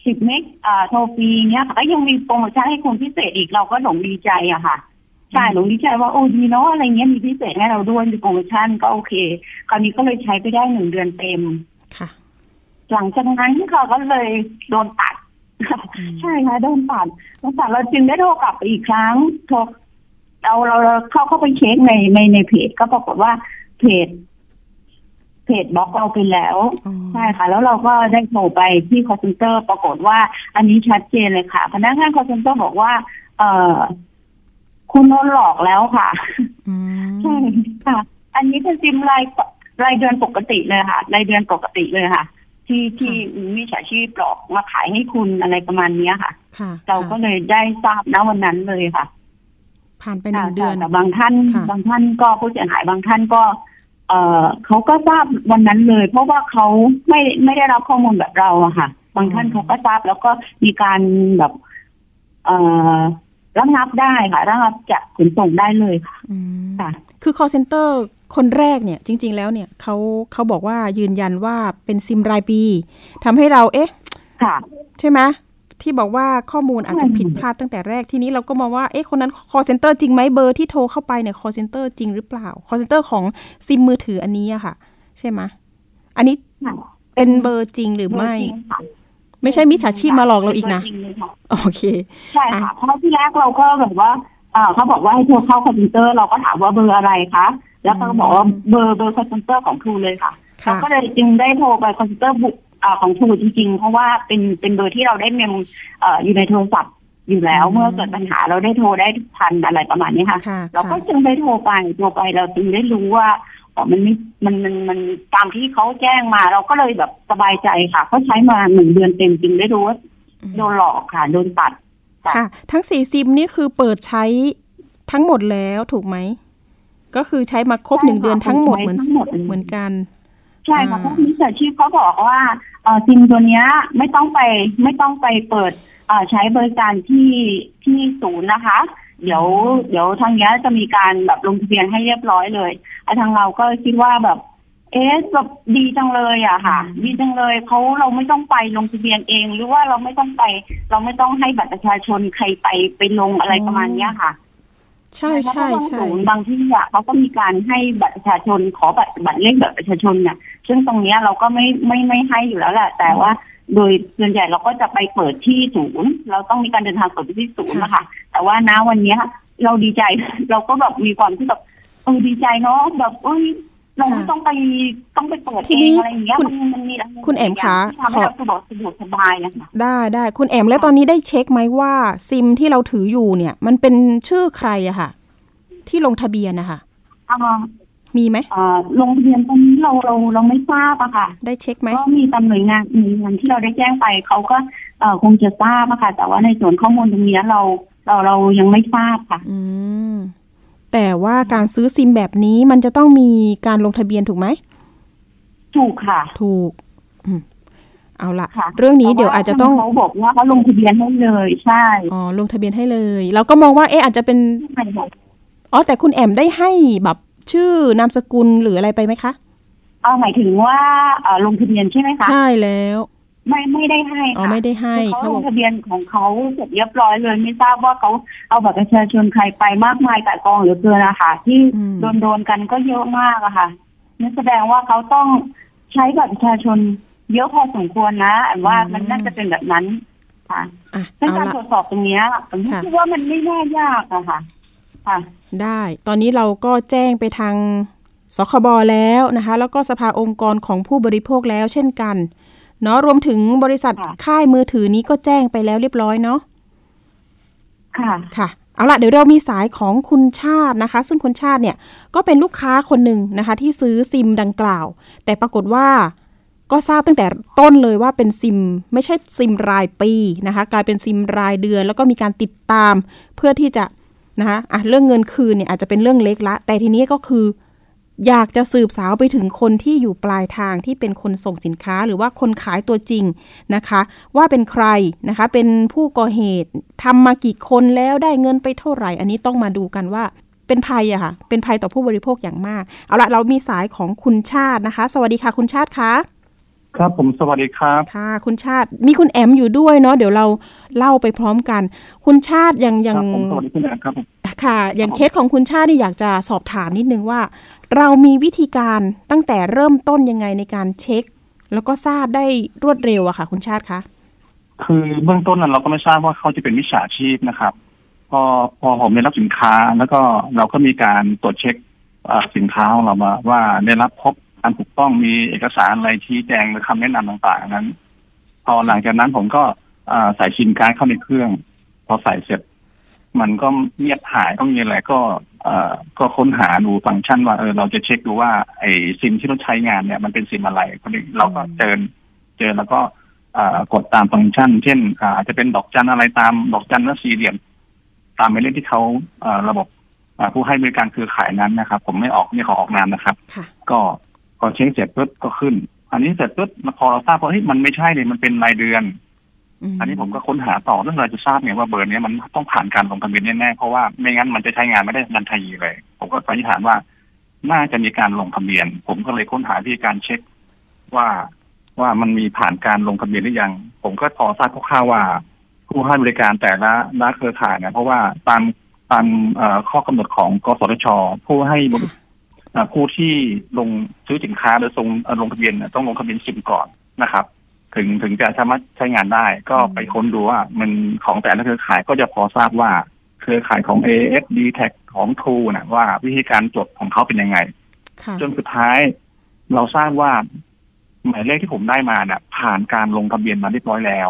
สิบเมกอ่าโทรฟรีเนี่ยก็ยังมีโปรโมชั่นให้คุณพิเศษอีกเราก็หลงดีใจอะค่ะใช่หลงดีใจว่าโอ้ดีเนาะอะไรเงี้ยมีพิเศษให้เราด้วยมีโปรโมชั่นก็โอเคคราวนี้ก็เลยใช้ไปได้หนึ่งเดือนเต็มค่ะหลังจากนั้นเขาก็เลยโดนตัดใช่ค่ะโดนตัดโดนตัดเราจึงได้โทรกลับไปอีกครั้งโทรเราเราเข้าเข้าไปเช็คในในในเพจก็ปรากฏว่าเพจเพจบล็อกเราไปแล้วใช่ค่ะแล้วเราก็ได้โทรไปที่ call center ปรากฏว่าอันนี้ชัดเจนเลยค่ะพนักงาน call center บอกว่าเอ่อคุณโดนหลอกแล้วค่ะใช่ค่ะอันนี้เป็นซิมรายรายเดือนปกติเลยค่ะรายเดือนปกติเลยค่ะที่ที่มิจฉาชีพหลอกมาขายให้คุณอะไรประมาณนี้ค่ะเราก็เลยได้ทราบณวันนั้นเลยค่ะผ่านไปหนึ่งเดือนแต่บางท่านบางท่านก็ผู้เสียหายบางท่านก็เอ่อเขาก็ทราบวันนั้นเลยเพราะว่าเขาไม่ไม่ได้รับข้อมูลแบบเราอะค่ะบางท่านเขาก็ทราบแล้วก็มีการแบบเอ่อระงับได้ค่ะระงับจะขนส่งได้เลยค่ะค่ะคือ call center คนแรกเนี่ยจริงๆแล้วเนี่ยเขาเขาบอกว่ายืนยันว่าเป็นซิมรายปีทำให้เราเอ๊ะค่ะใช่ไหมที่บอกว่าข้อมูลอาจจะผิดพลาดตั้งแต่แรกทีนี้เราก็มองว่าเอ๊ะคนนั้น call center จริงไหมเบอร์ที่โทรเข้าไปเนี่ย call center จริงหรือเปล่า call center ของซิมมือถืออันนี้อะค่ะใช่ไหมอันนี้เป็นเบอร์จริงหรือไม่ไม่ใช่มิจฉาชีพมาหลอกเราอีกนะโอเคใช่ค่ะเพราะที่แรกเราก็แบบว่าเขาบอกว่าให้โทรเข้า call center เราก็ถามว่าเบอร์อะไรคะแล้วเขาบอกว่าเบอร์เบอร์ call center ของครูเลยค่ะเราก็เลยจึงได้โทรไป call center บุกของทูจริงๆเพราะว่าเป็นเป็นเบอร์ที่เราได้เมมอยู่ในโทรศัพท์อยู่แล้วเมื่อเกิดปัญหาเราได้โทรได้ทันอะไรประมาณนี้ค่ะเราก็จึงได้โทรไปโทรไปเราจึงได้รู้ว่าอ๋อมันไม่มันมันมันตามที่เขาแจ้งมาเราก็เลยแบบสบายใจค่ะเขาใช้มาหนึ่งเดือนเต็มจริงได้รู้ว่าโดนหลอกค่ะโดนตัดค่ะทั้งสี่ซิมนี่คือเปิดใช้ทั้งหมดแล้วถูกไหมก็คือใช้มาครบหนึ่งเดือนทั้งหมดเหมือนเหมือนกันใช่ค่ะเพราะมิจฉาชีพเขาบอกว่าซิมตัวนี้ไม่ต้องไปไม่ต้องไปเปิดใช้บริการที่ที่ศูนย์นะคะเดี๋ยวเดี๋ยวทางนี้จะมีการแบบลงทะเบียนให้เรียบร้อยเลยทางเราก็คิดว่าแบบเอ๊ะแบบดีจังเลยอะค่ะดีจังเลยเขาเราไม่ต้องไปลงทะเบียนเองหรือว่าเราไม่ต้องไปเราไม่ต้องให้บัตรประชาชนใครไปไปลงอะไรประมาณนี้ค่ะ ใช่ใช่ใช่บางที่อ่ะเขาก็มีการให้บัตรประชาชนขอบัตรบัตรเลขบัตรประชาชนเนี่ยซึ่งตรงนี้เราก็ไม่ไม่ไม่ให้อยู่แล้วแหละแต่ว่าโดยส่วนใหญ่เราก็จะไปเปิดที่ศูนย์เราต้องมีการเดินทางเปิดที่ศูนย์นะคะแต่ว่านะวันนี้เราดีใจเราก็แบบมีความที่แบบเออดีใจเนาะแบบเอ้ยเราไม่ต้องไปต้องไปเปิดเองอะไรอย่างเงี้ยมันมีคุณแอมคะทำให้เราสะดวกสะดวกสบายนะคะได้ได้คุณแอมแล้วตอนนี้ได้เช็คไหมว่าซิมที่เราถืออยู่เนี่ยมันเป็นชื่อใครอะค่ะที่ลงทะเบียนนะคะมีไหมลงทะเบียนตอนนี้เราเราเราไม่ทราบอะค่ะได้เช็คไหมก็มีตามหน่วยงานหน่วยงานที่เราได้แจ้งไปเขาก็คงจะทราบอะค่ะแต่ว่าในส่วนข้อมูลตรงนี้เราเราเรายังไม่ทราบค่ะอืมแต่ว่าการซื้อซิมแบบนี้มันจะต้องมีการลงทะเบียนถูกไหมถูกค่ะถูกเอาล่ะเรื่องนี้เดี๋ยวอาจจะต้องเขาบอกว่าเขาลงทะเบียนให้เลยใช่อ๋อลงทะเบียนให้เลยเราก็มองว่าเอ๊ะอาจจะเป็นอ๋อแต่คุณแอมได้ให้แบบชื่อนามสกุลหรืออะไรไปไหมคะเอาหมายถึงว่าลงทะเบียนใช่ไหมคะใช่แล้วไม่ไม่ได้ให้อ๋อไม่ได้ให้เขาลงทะเบียนของเขาเสร็จเรียบร้อยเลยไม่ทราบว่าเขาเอาบัตรประชาชนใครไปมากมายแต่กองเหลือเกินนะคะที่โดนโดนกันก็เยอะมากอะค่ะนั่นแสดงว่าเขาต้องใช้บัตรประชาชนเยอะพอสมควรนะว่ามันน่าจะเป็นแบบนั้นค่ะในการตรวจสอบตรงนี้ผมคิดว่ามันไม่น่ายากอะค่ะค่ะได้ตอนนี้เราก็แจ้งไปทางสคบแล้วนะคะแล้วก็สภาองค์กรของผู้บริโภคแล้วเช่นกันเนาะรวมถึงบริษัทค่ายมือถือนี้ก็แจ้งไปแล้วเรียบร้อยเนาะค่ะค่ะเอาล่ะเดี๋ยวเรามีสายของคุณชาตินะคะซึ่งคุณชาติเนี่ยก็เป็นลูกค้าคนหนึ่งนะคะที่ซื้อซิมดังกล่าวแต่ปรากฏว่าก็ทราบตั้งแต่ต้นเลยว่าเป็นซิมไม่ใช่ซิมรายปีนะคะกลายเป็นซิมรายเดือนแล้วก็มีการติดตามเพื่อที่จะนะคะอ่ะเรื่องเงินคืนเนี่ยอาจจะเป็นเรื่องเล็กละแต่ทีนี้ก็คืออยากจะสืบสาวไปถึงคนที่อยู่ปลายทางที่เป็นคนส่งสินค้าหรือว่าคนขายตัวจริงนะคะว่าเป็นใครนะคะเป็นผู้ก่อเหตุทำมากี่คนแล้วได้เงินไปเท่าไหร่อันนี้ต้องมาดูกันว่าเป็นภัยอะค่ะเป็นภัยต่อผู้บริโภคอย่างมากเอาละเรามีสายของคุณชาตินะคะสวัสดีค่ะคุณชาติคะครับผมสวัสดีครับค่ะคุณชาติมีคุณแอมอยู่ด้วยเนาะเดี๋ยวเราเล่าไปพร้อมกันคุณชาติยังยังครับผมสวัสดีคุณแอมครับค่ะอย่างเคสของคุณชาตินี่อยากจะสอบถามนิดนึงว่าเรามีวิธีการตั้งแต่เริ่มต้นยังไงในการเช็คแล้วก็ทราบได้รวดเร็วอะค่ะคุณชาติคะคือเบื้องต้นเราก็ไม่ทราบว่าเขาจะเป็นมิจฉาชีพนะครับพอพอผมได้รับสินค้าแล้วก็เราก็มีการตรวจเช็คสินค้าของเรามาว่าได้รับครบอันถูกต้องมีเอกสารอะไรชี้แจงหรือคำแนะนำต่างๆนั้นพอหลังจากนั้นผมก็ใส่ซิมการ์ดเข้าในเครื่องพอใส่เสร็จมันก็เงียบหายก็มีอะไรก็ก็ค้นหาดูฟังก์ชันว่าเออเราจะเช็คดูว่าไอ้ซิมที่เราใช้งานเนี่ยมันเป็นซิมอะไรคนนึงเราก็เจอเจอแล้วก็กดตามฟังก์ชันเช่นอาจจะเป็นดอกจันอะไรตามดอกจันและสี่เหลี่ยมตามหมายเลขที่เขาระบบผู้ให้บริการเครือข่ายนั้นนะครับผมไม่ออกไม่ขอออกนามนะครับก็พอเช็คเสร็จปุ๊บก็ขึ้นอันนี้เสร็จปุ๊บพอเราทราบว่าเฮ้ยมันไม่ใช่เลยมันเป็นรายเดือนอันนี้ผมก็ค้นหาต่อเรื่องเราจะทราบไงว่าเบอร์นี้มันต้องผ่านการลงทะเบียนแน่ๆเพราะว่าไม่งั้นมันจะใช้งานไม่ได้ทันทีเลยผมก็สันนิษฐานว่าน่าจะมีการลงทะเบียนผมก็เลยค้นหาวิธีการเช็คว่าว่ามันมีผ่านการลงทะเบียนหรือยังผมก็พอทราบคร่าวๆว่าผู้ให้บริการแต่ละละเครือข่ายเนี่ยเพราะว่าตามตามข้อกำหนดของกสทช.ผู้ให้ผู้ที่ลงซื้อสินค้าหรือส่งลงทะเบียนต้องลงทะเบียนซิมก่อนนะครับถึงถึงจะสามารถใช้งานได้ก็ไปค้นดูว่ามันของแต่ละเครือข่ายก็จะพอทราบว่าเครือข่ายของ เอ เอส ดี แท็ก ของ True นะว่าวิธีการตรวจของเขาเป็นยังไงจนสุดท้ายเราทราบว่าหมายเลขที่ผมได้มาน่ะผ่านการลงทะเบียนมาเรียบร้อยแล้ว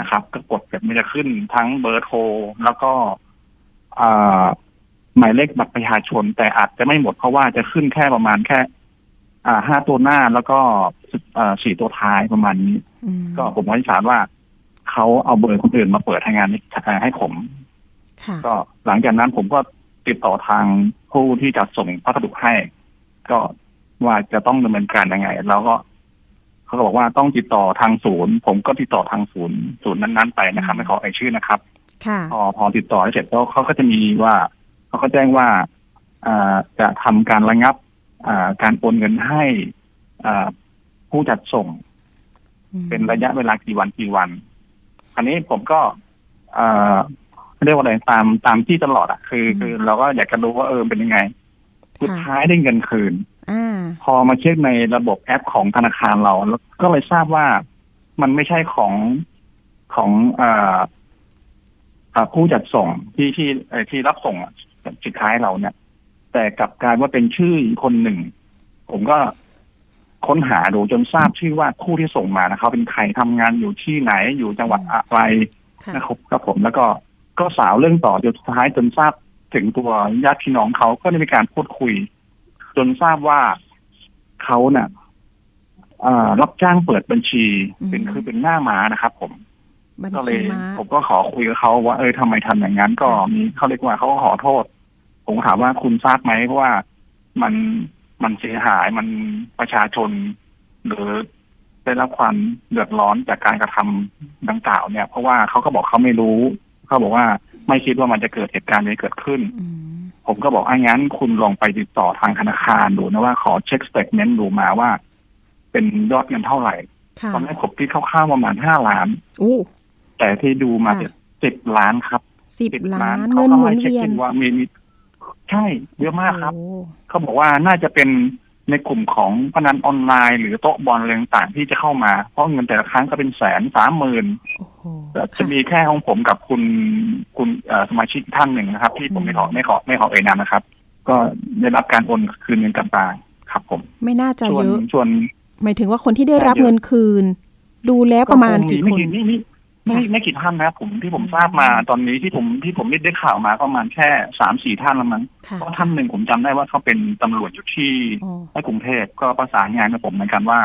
นะครับก็กดแบบมันจะขึ้นทั้งเบอร์โทรแล้วก็อ่าหมายเลขบัตรประชาชนแต่อาจจะไม่หมดเพราะว่าจะขึ้นแค่ประมาณแค่อ่าห้าตัวหน้าแล้วก็สี่ตัวท้ายประมาณนี้ก็ผมก็ถามว่าเขาเอาเบอร์คนอื่นมาเปิดทางงานให้ผมก็หลังจากนั้นผมก็ติดต่อทางผู้ที่จะส่งพัสดุให้ก็ว่าจะต้องดำเนินการยังไงแล้วก็เขาก็บอกว่าต้องติดต่อทางศูนย์ผมก็ติดต่อทางศูนย์ศูนย์นั้นๆไปนะครับไม่ขอเอ่ยชื่อนะครับพอพอติดต่อเสร็จแล้วเขาก็จะมีว่าเขาก็แจ้งว่าจะทำการระงับการโอนเงินให้ผู้จัดส่งเป็นระยะเวลากี่วันกี่วันอันนี้ผมก็ เรียกว่าอะไรตามตามที่ตลอดอ่ะคือคือเราก็อยากจะรู้ว่าเออเป็นยังไงสุดท้ายได้เงินคืนพอมาเช็คในระบบแอปของธนาคารเราก็เลยทราบว่ามันไม่ใช่ของของอ่าผู้จัดส่งที่ที่ที่รับส่งสุดท้ายเราเนี่ยแต่กลับกลายว่าเป็นชื่อคนหนึ่งผมก็ค้นหาดูจนทราบชื่อว่าคู่ที่ส่งมานะเขาเป็นใครทำงานอยู่ที่ไหนอยู่จังหวัดอะไรนะครับกับผมแล้วก็ก็สาวเรื่องต่อจนสุดท้ายจนทราบถึงตัวญาติพี่น้องเขาก็ได้มีการพูดคุยจนทราบว่าเขาเนี่ยรับจ้างเปิดบัญชีเป็นคือเป็นหน้าม้านะครับผมก็เลยผมก็ขอคุยกับเขาว่าเออทำไมทำอย่างนั้นก็มีเขาเรียกว่าเขาก็ขอโทษผมถามว่าคุณทราบไหมว่ามันมันเสียหายมันประชาชนหรือได้รับความเดือดร้อนจากการกระทำดังกล่าวเนี่ยเพราะว่าเขาก็บอกเขาไม่รู้เขาบอกว่าไม่คิดว่ามันจะเกิดเหตุการณ์นี้เกิดขึ้นผมก็บอกอ่ะงั้นคุณลองไปติดต่อทางธนาคารดูนะว่าขอเช็คสเตทเมนต์ดูมาว่าเป็นยอดเงินเท่าไหร่ตอนแรกผมคิดคร่าวๆประมาณห้าล้านแต่ที่ดูมาเป็นสิบล้านครับสิบล้านเงินหมุนเวียนว่ามีใช่เยอะมากครับเขาบอกว่าน่าจะเป็นในกลุ่มของพนันออนไลน์หรือโต๊ะบอลอะไรต่างๆที่จะเข้ามาเพราะเงินแต่ละครั้งก็เป็นแสนสามหมื่นจะมีแค่ของผมกับคุณคุณสมาชิกท่านหนึ่งนะครับที่ผมไม่ขอไม่ขอไม่ขอเอ่ยนามนะครับก็ได้รับการโอนคืนเงินกลับมาครับผมไม่น่าจะเยอะชวนหมายถึงว่าคนที่ได้รับเงินคืนดูแล้วประมาณกี่คนไม่ไม่ไม่ไม่กี่ท่านนะผมที่ผมทราบมาตอนนี้ที่ผมที่ผมได้ข่าวมาประมาณแค่ สามถึงสี่ ท่านละมั้งเพราะท่านหนึ่งผมจำได้ว่าเขาเป็นตำรวจอยู่ที่ในกรุงเทพก็ประสานงานกับผมเหมือนกันว่า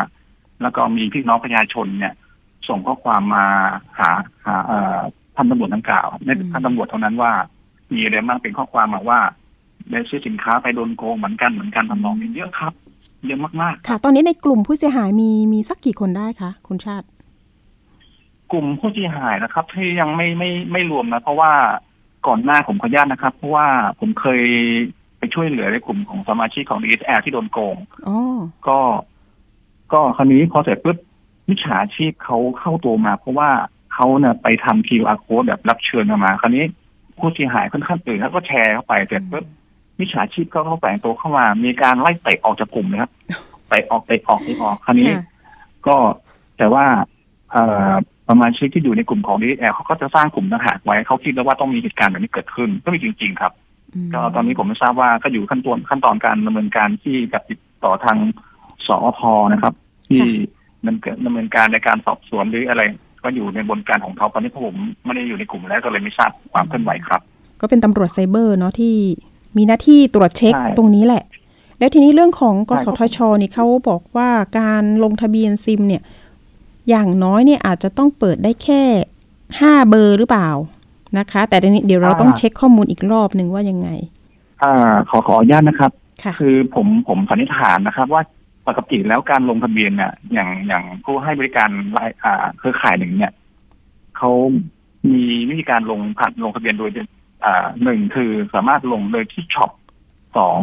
แล้วก็มีพี่น้องประชาชนเนี่ยส่งข้อความมาหาหาท่านตำรวจดังกล่าวไม่ท่านตำรวจเท่านั้นว่ามีอะไรบ้างเป็นข้อความมาว่าได้ซื้อสินค้าไปโดนโกงเหมือนกันเหมือนกันทำนองนี้เยอะครับเยอะมากๆค่ะตอนนี้ในกลุ่มผู้เสียหายมีมีสักกี่คนได้คะคุณชาติกลุ่มผู้เสียหายนะครับที่ยังไม่ไม่ไม่รวมนะเพราะว่าก่อนหน้าผมขออนุญาตนะครับเพราะว่าผมเคยไปช่วยเหลือในกลุ่มของสมาชิกของ ดี เอส แอล ที่โดนโกงก็ก็คราวนี้พอเสร็จปุ๊บมิจฉาชีพเขาเข้าตัวมาเพราะว่าเขาเนี่ยไปทำ คิว อาร์ code แบบรับเชิญมาคราวนี้ผู้เสียหายค่อนข้างตื่นแล้วก็แชร์เข้าไปเสร็จปุ๊บมิจฉาชีพก็เข้าแฝงตัวเข้ามามีการไล่เตะออกจากกลุ่มนะครับเตะออกเตะออกเตะออกคราวนี้ก็แต่ว่าเอ่อสมาชิกที่อยู่ในกลุ่มของ ดี เอส แอล เขาก็จะสร้างกลุ่มต่างหากไว้เขาคิดแล้วว่าต้องมีเหตุการณ์แบบนี้เกิดขึ้นก็มีจริงๆครับก็ตอนนี้ผมไม่ทราบว่าก็อยู่ขั้นตอนขั้นตอนการดำเนินการที่กับติดต่อทางสอพนะครับที่ดำเนินดำเนินการในการสอบสวนหรืออะไรก็อยู่ในบนการของเขาตอนนี้ผมไม่ได้อยู่ในกลุ่มแล้วก็เลยไม่ทราบความเคลื่อนไหวครับก็เป็นตำรวจไซเบอร์เนาะที่มีหน้าที่ตรวจเช็คตรงนี้แหละแล้วทีนี้เรื่องของกสทช.นี่เขาบอกว่าการลงทะเบียนซิมเนี่ยอย่างน้อยเนี่ยอาจจะต้องเปิดได้แค่ห้าเบอร์หรือเปล่านะคะแต่เดี๋ยวเราต้องเช็คข้อมูลอีกรอบนึงว่ายังไงอ่าขอขออนุญาตนะครับคือผมผมสันนิษฐานนะครับว่าปกติแล้วการลงทะเบียนเนี่ยอย่างอย่างผู้ให้บริการรายอ่าเครือข่ายหนึ่งเนี่ยเขามีวิธีการลงผ่านลงทะเบียนโดยอ่าหนึ่งคือสามารถลงโดยที่ช็อปสอง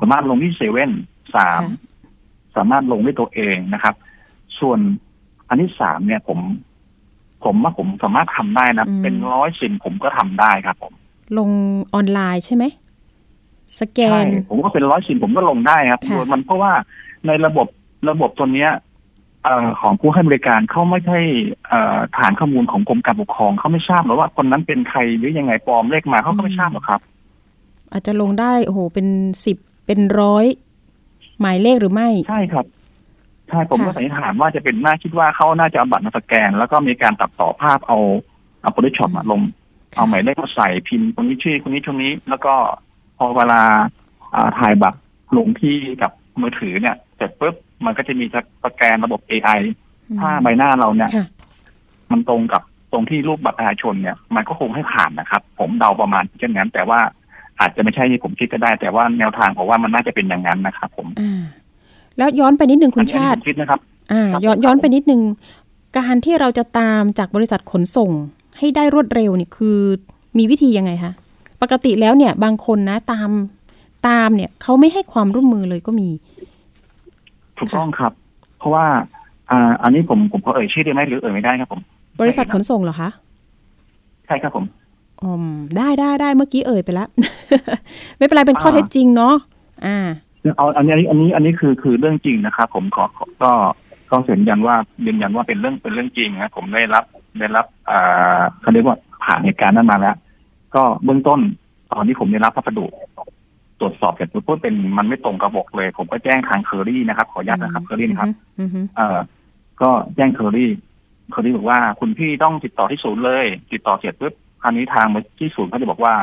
สามารถลงที่เซเว่นสามสามารถลงด้วยตัวเองนะครับส่วนอันที่สามเนี่ยผมผมว่าผมสามารถทำได้นะเป็นร้อยสินผมก็ทำได้ครับผมลงออนไลน์ใช่ไหมสแกนผมก็เป็นร้อยสินผมก็ลงได้ครับโดยมันเพราะว่าในระบบระบบตัวเนี้ยของผู้ให้บริการเขาไม่ใช่ฐานข้อมูลของกรมการปกครองเขาไม่ทราบหรอกว่าคนนั้นเป็นใครหรือยังไงปลอมเลขมาเขาก็ไม่ทราบหรอกครับอาจจะลงได้โอ้โหเป็นสิบเป็นร้อยหมายเลขหรือไม่ใช่ครับใช่ผมก็สันนิษฐานว่าจะเป็นน่าคิดว่าเขาน่าจะเอาบัตรมาสแกนแล้วก็มีการตัดต่อภาพเอาเอาโพลิช็อปมาลงเอาหมายเลขมาใส่พิมพ์คนนี้ชื่อคนนี้ช่วงนี้แล้วก็พอเวลาถ่ายบัตรลงที่กับมือถือเนี่ยเสร็จปุ๊บมันก็จะมีสแกนระบบ เอ ไอ ถ้าใบหน้าเราเนี่ยมันตรงกับตรงที่รูปบัตรประชาชนเนี่ยมันก็คงให้ผ่านนะครับผมเดาประมาณเช่นนั้นแต่ว่าอาจจะไม่ใช่ที่ผมคิดก็ได้แต่ว่าแนวทางผมว่ามันน่าจะเป็นอย่างนั้นนะครับผมแล้วย้อนไปนิดนึงคุณชาติอ่าย้อนย้อนไปนิดนึงการที่เราจะตามจากบริษัทขนส่งให้ได้รวดเร็วนี่คือมีวิธียังไงคะปกติแล้วเนี่ยบางคนนะตามตามเนี่ยเขาไม่ให้ความร่วมมือเลยก็มีถูกต้องครับเพราะว่าอ่าอันนี้ผมผมก็เอ่ยชื่อได้ไหมหรือเอ่ยไม่ได้ครับผมบริษัทขนส่งเหรอคะใช่ครับผม อืมได้ได้ได้เมื่อกี้เอ่ยไปแล้ว ไม่เป็นไรเป็นข้อเท็จจริงเนาะอ่าเอาอันนี้อันนี้อันนี้คือคือเรื่องจริงนะครับผมขอก็ก็ยืนยันว่ายืนยันว่าเป็นเรื่องเป็นเรื่องจริงนะผมได้รับได้รับอ่าเขาเรียกว่าผ่านเหตุการณ์นั้นมาแล้วก็เบื้องต้นตอนที่ผมได้รับพัสดุตรวจสอบเสร็จปุ๊บเป็นมันไม่ตรงกระบอกเลยผมก็แจ้งทางเคอรี่นะครับขออนุญาตนะครับเคอรี่นะครับเอ่อก็แจ้งเคอรี่เคอรี่บอกว่าคุณพี่ต้องติดต่อที่ศูนย์เลยติดต่อเสร็จปุ๊บคราวนี้ทางที่ศูนย์เขาจะบอกว่า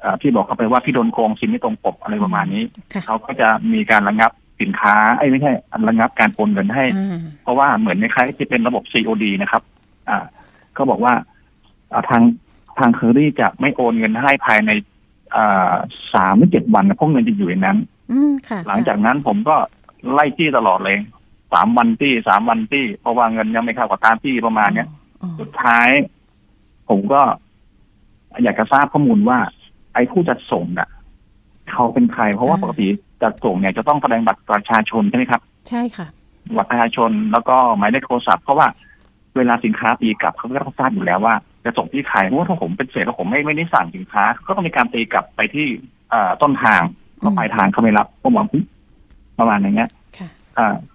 เอ่อพี่บอกเขาไปว่าพี่โดนโกงสินไม่ตรงปกอะไรประมาณนี้เขาก็จะมีการระงับสินค้าไอ้ไม่ใช่ระงับการโอนเงินให้เพราะว่าเหมือนคล้ายๆจะเป็นระบบ ซี โอ ดี นะครับอ่าเขาบอกว่าทางทางเคอรี่จะไม่โอนเงินให้ภายในสามหรือเจ็ดวันนะพวกเงินจะอยู่ในนั้นหลังจากนั้นผมก็ไล่จี้ตลอดเลยสามวันจี้สามวันจี้เพราะว่าเงินยังไม่เข้ากับตามจี้ประมาณเนี้ยสุดท้ายผมก็อยากจะทราบข้อมูลว่าไอ้ผู้จัดส่งน่ะเขาเป็นใครเพราะว่าปกติจัดส่งเนี่ยจะต้องแสดงบัตรประชาชนใช่ไหมครับใช่ค่ะบัตรประชาชนแล้วก็หมายเลขโทรศัพท์เพราะว่าเวลาสินค้าตีกลับเขาก็ต้องทราบอยู่แล้วว่าจะส่งที่ใครเพราะว่าถ้าผมเป็นเศษแล้วผมไม่ไม่ได้สั่งสินค้าก็ต้องมีการตีกลับไปที่ต้นทางก็ปลายทางเขาไม่รับผมบอกประมาณอย่างเงี้ยค่ะ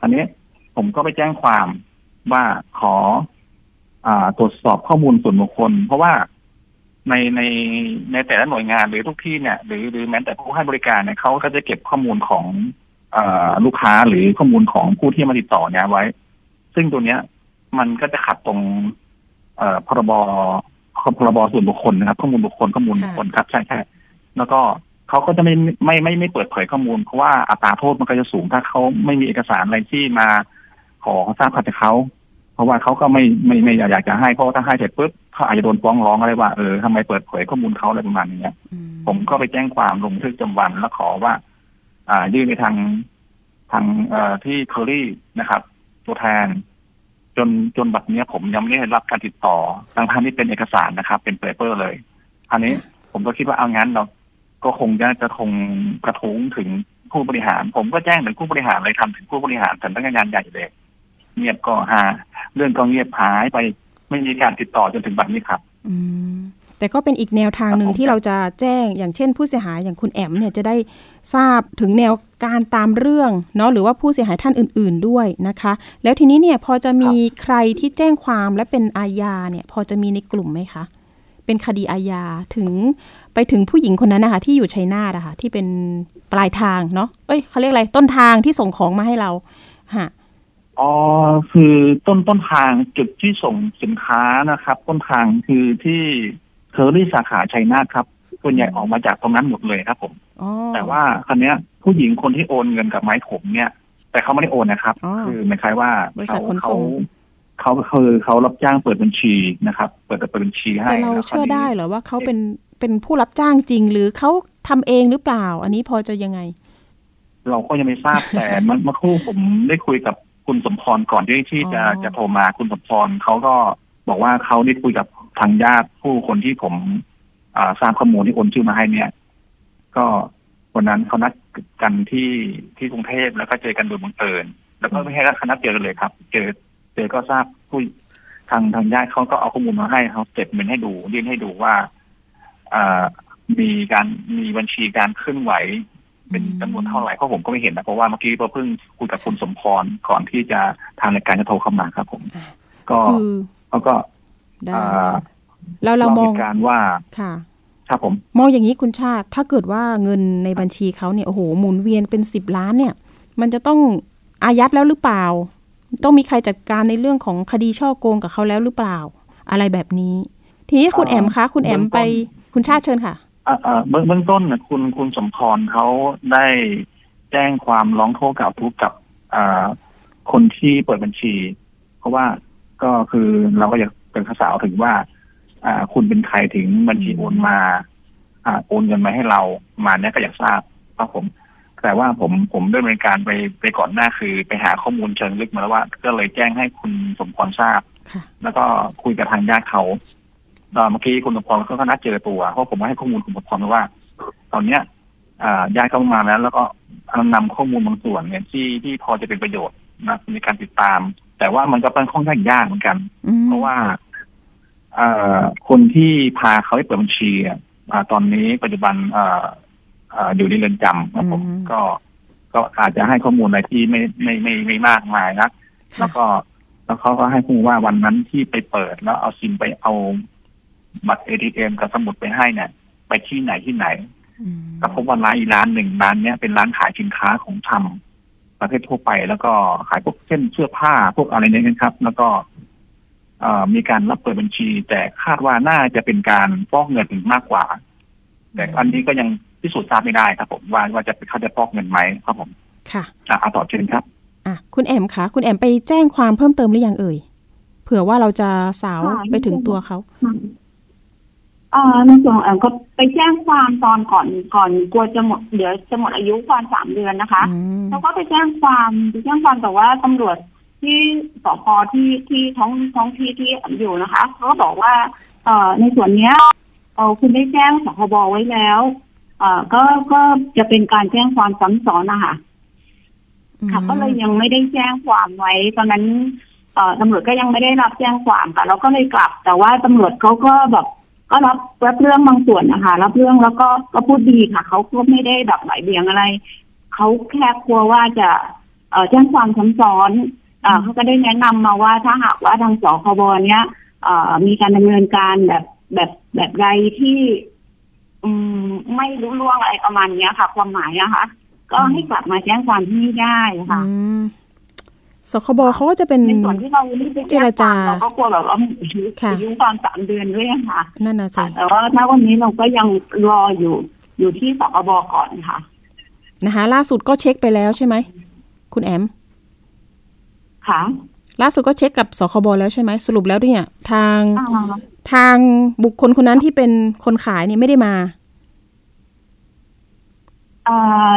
อันนี้ผมก็ไปแจ้งความว่าขอตรวจสอบข้อมูลส่วนบุคคลเพราะว่าในในในแต่ละหน่วยงานหรือทุกที่เนี่ยหรือหรือแม้แต่ผู้ให้บริการเนี่ยเขาก็จะเก็บข้อมูลของลูกค้าหรือข้อมูลของผู้ที่มาติดต่อเนี่ยไว้ซึ่งตัวเนี้ยมันก็จะขัดตรงพรบพรบส่วนบุคคลนะครับข้อมูลบุคคลข้อมูลบุคคลครับใช่ใช่แล้วก็เขาก็จะไม่ไม่ไม่ไม่เปิดเผยข้อมูลเพราะว่าอัตราโทษมันก็จะสูงถ้าเขาไม่มีเอกสารอะไรที่มาขอทราบข่าวจากเขาเพราะว่าเขาก็ไม่ไม่ไม่อยากจะให้เพราะถ้าให้เสร็จปุ๊บเขาอาจจะโดนฟ้องร้องอะไรว่าเออทำไมเปิดเผยข้อมูลเขาอะไรประมาณนี้ผมก็ไปแจ้งความลงบันทึกประจำวันแล้วขอว่าอ่ายื่นไปทางทางที่เคอรี่นะครับตัวแทนจนจนบัดนี้ผมยังไม่ได้รับการติดต่อทางทางที่เป็นเอกสารนะครับเป็นเปเปอร์เลยอันนี้ผมก็คิดว่าเอางั้นเราก็คงจะจะคงกระทุ้งถึงผู้บริหารผมก็แจ้งถึงผู้บริหารเลยทำถึงผู้บริหารสำนักงานใหญ่เลยเงียบก็หาเรื่องก็เงียบหายไปไม่มีการติดต่อจนถึงบัดนี้ครับอืมแต่ก็เป็นอีกแนวทางนึงที่เราจะแจ้งอย่างเช่นผู้เสียหายอย่างคุณแอมเนี่ยจะได้ทราบถึงแนวการตามเรื่องเนาะหรือว่าผู้เสียหายท่านอื่นๆด้วยนะคะแล้วทีนี้เนี่ยพอจะมีใครที่แจ้งความและเป็นอาญาเนี่ยพอจะมีในกลุ่มไหมคะเป็นคดีอาญาถึงไปถึงผู้หญิงคนนั้นนะคะที่อยู่ชัยนาทอะค่ะที่เป็นปลายทางเนาะเอ้ยเขาเรียกอะไรต้นทางที่ส่งของมาให้เราฮะอ๋อคือต้นต้นทางจุดที่ส่งสินค้านะครับต้นทางคือที่เคอรี่สาขาชัยนาทครับส่วนใหญ่ออกมาจากตรงนั้นหมดเลยครับผมแต่ว่าคราวนี้ผู้หญิงคนที่โอนเงินกับไม้ผมเนี่ยแต่เขาไม่ได้โอนนะครับคือหมายความว่าเขาเขาเขาคือเขารับจ้างเปิดบัญชีนะครับเปิดเปิดบัญชีให้แต่เราเชื่อได้เหรอว่าเขาเป็นเป็นผู้รับจ้างจริงหรือเขาทำเองหรือเปล่าอันนี้พอจะยังไงเราก็ยังไม่ทราบแต่เมื่อครู่ผมได้คุยกับคุณสมพรก่อนที่ที่จะจะโทรมาคุณสมพรเขาก็บอกว่าเขาได้คุยกับทางญาติผู้คนที่ผมทราบข้อมูลที่โอนชื่อมาให้เนี่ยก็วันนั้นเขานัดกันที่ที่กรุงเทพแล้วก็เจอกันโดยบังเอิญแล้วก็ไม่ให้คณะเจอกันเลยครับเจอเจอก็ทราบผู้ทางทางญาติเขาก็เอาข้อมูลมาให้เขาเก็บเป็นให้ดูยื่นให้ดูว่ามีการมีบัญชีการเคลื่อนไหวเป็นจำนวนเท่าไหร่เพราะผมก็ไม่เห็นนะเพราะว่าเมื่อกี้เพิ่งคุยกับคุณสมพรก่อนที่จะทางรายการจะโทรเข้ามาครับผมก็แล้วก็เราเรามองการว่าค่ะครับผมมองอย่างนี้คุณชาติถ้าเกิดว่าเงินในบัญชีเขาเนี่ยโอ้โหหมุนเวียนเป็นสิบล้านเนี่ยมันจะต้องอายัดแล้วหรือเปล่าต้องมีใครจัดการในเรื่องของคดีฉ้อโกงกับเขาแล้วหรือเปล่าอะไรแบบนี้ทีนี้คุณแอมคะคุณแอมไปคุณชาติเชิญค่ะเบื้องต้นเนี่ยคุณคุณสมพรเขาได้แจ้งความร้องโทษกล่าวโทษกับคนที่เปิดบัญชีเพราะว่าก็คือเราก็อยากเป็นข่าวถึงว่าคุณเป็นใครถึงบัญชีโอนมาโอนเงินมาให้เรามาเนี่ยก็อยากทราบครับผมแต่ว่าผมผมด้วยในการไปไปก่อนหน้าคือไปหาข้อมูลเชิงลึกมาแล้วว่าก็เลยแจ้งให้คุณสมพรทราบแล้วก็คุยกับทางญาติเขาเมื่อกี้คุณสมพรก็นัดเจอตัวเพราะผมให้ข้อมูลคุณสมพรว่าตอนเนี้ยญาติเข้ามาแล้วแล้วก็นำข้อมูลบางส่วนเนี่ยที่ที่พอจะเป็นประโยชน์นะในการติดตามแต่ว่ามันก็เป็นข้อข้างยากเหมือนกันเพราะว่า คนที่พาเขาไปเปิดบัญชีตอนนี้ปัจจุบันอยู่ในเรือนจำครับผมก็ก็อาจจะให้ข้อมูลอะไรที่ไม่ไม่ไม่ไม่มากมายนักแล้วก็แล้วเขาก็ให้พูดว่าวันนั้นที่ไปเปิดแล้วเอาซิมไปเอาบัตร เอ ที เอ็ม กับสมุดไปให้เนี่ยไปที่ไหนที่ไหนก็พบว่าร้านอีร้านหนึ่งร้านเนี้ยเป็นร้านขายสินค้าของชำประเภททั่วไปแล้วก็ขายพวกเช่นเสื้อผ้าพวกอะไรเนี้ยนะครับแล้วก็มีการรับเปิดบัญชีแต่คาดว่าน่าจะเป็นการฟอกเงินมากกว่าแต่อันนี้ก็ยังพิสูจน์ทราบไม่ได้ครับผมว่าว่าจะเขาจะฟอกเงินไหมครับผมค่ะอ่ะต่อเชิญครับอ่ะคุณแอมคะคุณแอมไปแจ้งความเพิ่มเติมหรือยังเอ่ยเผื่อว่าเราจะสาวไปถึงตัวเขาอ่าในส่วนของแอมก็ไปแจ้งความตอนก่อนก่อนกลัวจะหมดเดี๋ยวจะหมดอายุความสามเดือนนะคะแล้วก็ไปแจ้งความไปแจ้งความแต่ว่าตำรวจที่สพที่ที่ท้องท้องที่ที่อยู่นะคะเขาก็บอกว่าเอ่อในส่วนเนี้ยเอาคุณได้แจ้งสคบไว้แล้วเอ่อก็ก็จะเป็นการแจ้งความซ้ำซ้อนนะคะค่ะก็เลยยังไม่ได้แจ้งความไว้ตอนนั้นเอ่อตำรวจก็ยังไม่ได้รับแจ้งความค่ะเราก็เลยกลับแต่ว่าตำรวจเขาก็แบบก็รับรับเรื่องบางส่วนนะคะรับเรื่องแล้วก็ก็พูดดีค่ะเขาก็ไม่ได้แบบไหลเบี่ยงอะไรเขาแค่กลัวว่าจะเอ่อแจ้งความซ้ำซ้อนอ่าเขาก็ได้แนะนำมาว่าถ้าหากว่าทางสคบเนี้ยอ่ามีการดำเนินการแบบแบบแบบใดที่อืมไม่รู้ล่วงอะไรประมาณเนี้ยค่ะความหมายนะคะก็ให้กลับมาแจ้งความที่นี่ได้ค่ะสคบเขาก็จะเป็นในส่วนที่เราเจรจาเราก็กลัวแบบว่าอายุความสามเดือนด้วยค่ะนั่นน่ะสิแต่ว่าถ้าวันนี้เราก็ยังรออยู่อยู่ที่สคบก่อนค่ะนะคะล่าสุดก็เช็คไปแล้วใช่ไหมคุณแอมค่ะล่าสุดก็เช็คกับสคบแล้วใช่ไหมสรุปแล้วเนี่ยทางทางบุคคลคนนั้นที่เป็นคนขายนี่ไม่ได้มาอ่า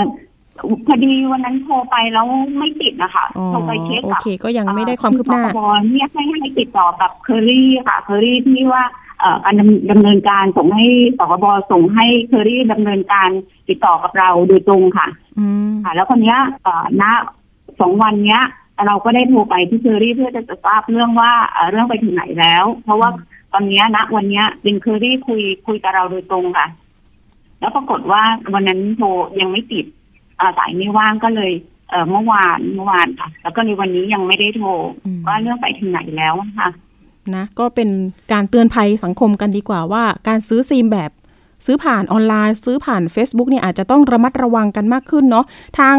พอดีวันนั้นโทรไปแล้วไม่ติดนะคะโทรไปเช็คกับก็ยังไม่ได้ความคืบหน้าสคบเนี่ยให้ให้ติดต่อกับเคอรี่ค่ะเคอรี่ที่ว่าเอ่อการดำเนินการส่งให้สคบส่งให้เคอรี่ดำเนินการติดต่อกับเราโดยตรงค่ะอืมค่ะแล้วคนเนี้ยเอ่อณสองวันเนี้ยเราก็ได้โทรไปที่เคอรี่เพื่อจะทราบเรื่องว่าเรื่องไปถึงไหนแล้วเพราะว่าตอนนี้ณวันนี้เป็นเคอรี่คุยคุยกับเราโดยตรงค่ะแล้วปรากฏว่าวันนั้นโทรยังไม่ติดสายไม่ว่างก็เลยเมื่อวานเมื่อวานค่ะแล้วก็ในวันนี้ยังไม่ได้โทรว่าเรื่องไปถึงไหนแล้วค่ะนะก็เป็นการเตือนภัยสังคมกันดีกว่าว่าการซื้อซิมแบบซื้อผ่านออนไลน์ซื้อผ่าน Facebook เนี่ยอาจจะต้องระมัดระวังกันมากขึ้นเนาะทาง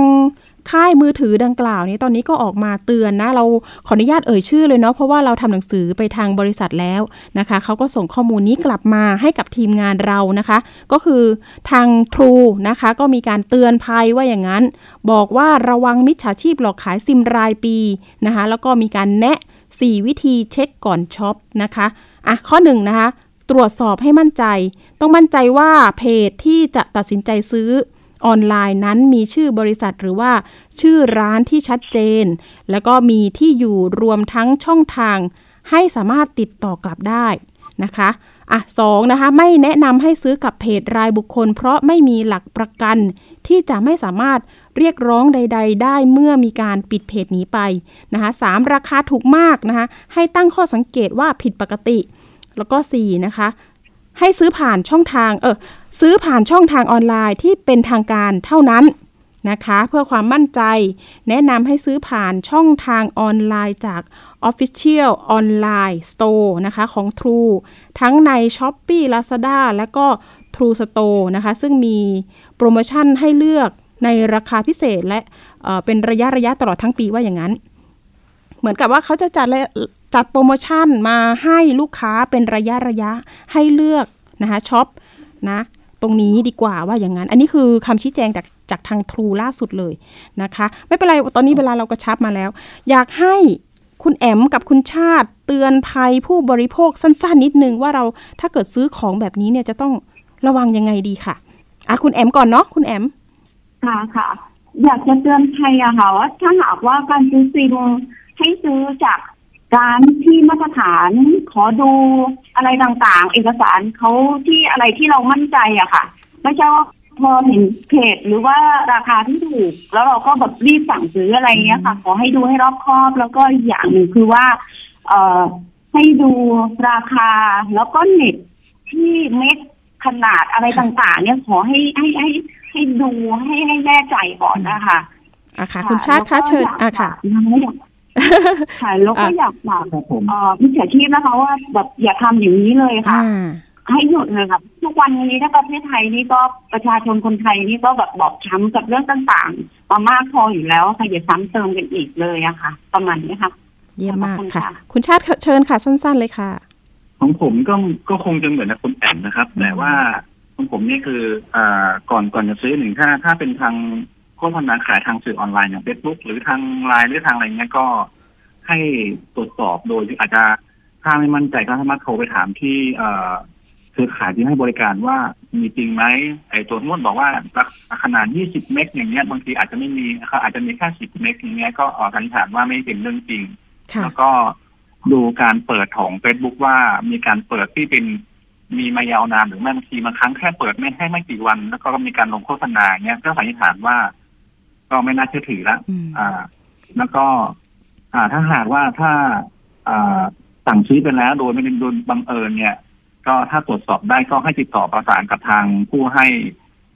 ค่ายมือถือดังกล่าวนี้ตอนนี้ก็ออกมาเตือนนะเราขออนุญาตเอ่ยชื่อเลยเนาะเพราะว่าเราทำหนังสือไปทางบริษัทแล้วนะคะเขาก็ส่งข้อมูลนี้กลับมาให้กับทีมงานเรานะคะก็คือทาง True นะคะก็มีการเตือนภัยว่าอย่างนั้นบอกว่าระวังมิจฉาชีพหลอกขายซิมรายปีนะคะแล้วก็มีการแนะสี่วิธีเช็คก่อนช็อปนะคะอ่ะข้อหนึ่ง นะคะตรวจสอบให้มั่นใจต้องมั่นใจว่าเพจที่จะตัดสินใจซื้อออนไลน์นั้นมีชื่อบริษัทหรือว่าชื่อร้านที่ชัดเจนแล้วก็มีที่อยู่รวมทั้งช่องทางให้สามารถติดต่อกลับได้นะคะอ่ะสองนะคะไม่แนะนำให้ซื้อกับเพจรายบุคคลเพราะไม่มีหลักประกันที่จะไม่สามารถเรียกร้องใดๆได้เมื่อมีการปิดเพจนี้ไปนะคะสามราคาถูกมากนะคะให้ตั้งข้อสังเกตว่าผิดปกติแล้วก็สี่นะคะให้ซื้อผ่านช่องทางเออซื้อผ่านช่องทางออนไลน์ที่เป็นทางการเท่านั้นนะคะเพื่อความมั่นใจแนะนำให้ซื้อผ่านช่องทางออนไลน์จาก Official Online Store นะคะของ True ทั้งใน Shopee Lazada แล้วก็ True Store นะคะซึ่งมีโปรโมชั่นให้เลือกในราคาพิเศษและ เอ่อ เป็นระยะระยะตลอดทั้งปีว่าอย่างนั้นเหมือนกับว่าเขาจะจัดและจัดโปรโมชั่นมาให้ลูกค้าเป็นระยะระยะให้เลือกนะคะช็อปนะตรงนี้ดีกว่าว่าอย่างนั้นอันนี้คือคำชี้แจงจากจากทาง True ล่าสุดเลยนะคะไม่เป็นไรตอนนี้เวลาเรากระชับมาแล้วอยากให้คุณแอมกับคุณชาติเตือนภัยผู้บริโภคสั้นๆนิดนึงว่าเราถ้าเกิดซื้อของแบบนี้เนี่ยจะต้องระวังยังไงดีค่ะอ่ะคุณแอมก่อนเนาะคุณแอมค่ะค่ะอยากจะเตือนภัยอะค่ะว่าถ้าหากว่าการซื้อซิมให้ซื้อจากร้านที่มาตรฐานขอดูอะไรต่างๆเอกสารเขาที่อะไรที่เรามั่นใจอะค่ะไม่ใช่ว่าพอเห็นเพจหรือว่าราคาที่ถูกแล้วเราก็แบบรีบสั่งซื้ออะไรเงี้ยค่ะขอให้ดูให้รอบคอบแล้วก็อย่างหนึ่งคือว่าเอ่อ ให้ดูราคาแล้วก็เน็ตที่เม็ดขนาดอะไรต่างๆเนี่ยขอให้ให้ให้ให้ดูให้ให้แน่ใจก่อนนะคะอ่ะค่ะคุณชาติคะเชิญอ่ะค่ะค่ะแล้วก็อยากฝากเอ่อมิจฉาชีพนะคะว่าแบบอย่าทำอย่างนี้เลยค่ะให้หยุดเลยค่ะทุกวันนี้ถ้าประเทศไทยนี่ก็ประชาชนคนไทยนี่ก็แบบบอบช้ำกับเรื่องต่างๆมามากพออยู่แล้วค่ะอย่าซ้ำเติมกันอีกเลยอะค่ะประมาณนี้ค่ะเยี่ยมมากค่ะคุณชาติเชิญค่ะสั้นๆเลยค่ะของผมก็ก็คงจะเหมือนกับคุณแอนนะครับแต่ว่าของผมนี่คืออ่าก่อนก่อนจะซื้อหนึ่งถ้าถ้าเป็นทางโฆษณาขายทางสื่อออนไลน์อย่าง Facebook หรือทาง ไลน์ หรือทางอะไรเงี้ยก็ให้ตรวจสอบโดยอาจจะถ้าไม่มั่นใจก็สามารถโทรไปถามที่เอ่อคือขายที่ให้บริการว่ามีจริงไหมไอ้ตัวนู้นบอกว่าขนาดยี่สิบเมกอย่างเงี้ยบางทีอาจจะไม่มีเขาอาจจะมีแค่สิบเมกอย่างเงี้ยก็ออกสันนิษฐานว่าไม่เป็นเรื่องจริงแล้วก็ดูการเปิดของ Facebook ว่ามีการเปิดที่เป็นมีมายาวนานหรือไม่บางทีบางครั้งแค่เปิดไม่ให้ไม่กี่วันแล้วก็มีการลงโฆษณาเงี้ยก็สันนิษฐานว่าก็ไม่น่าเชื่อถือละอ่าแล้วก็อ่าถ้าหากว่าถ้าอ่าสั่งซื้อไปแล้วโดยไม่ได้โดนบังเอิญเนี่ยก็ถ้าตรวจสอบได้ก็ให้ติดต่อประสานกับทางผู้ให้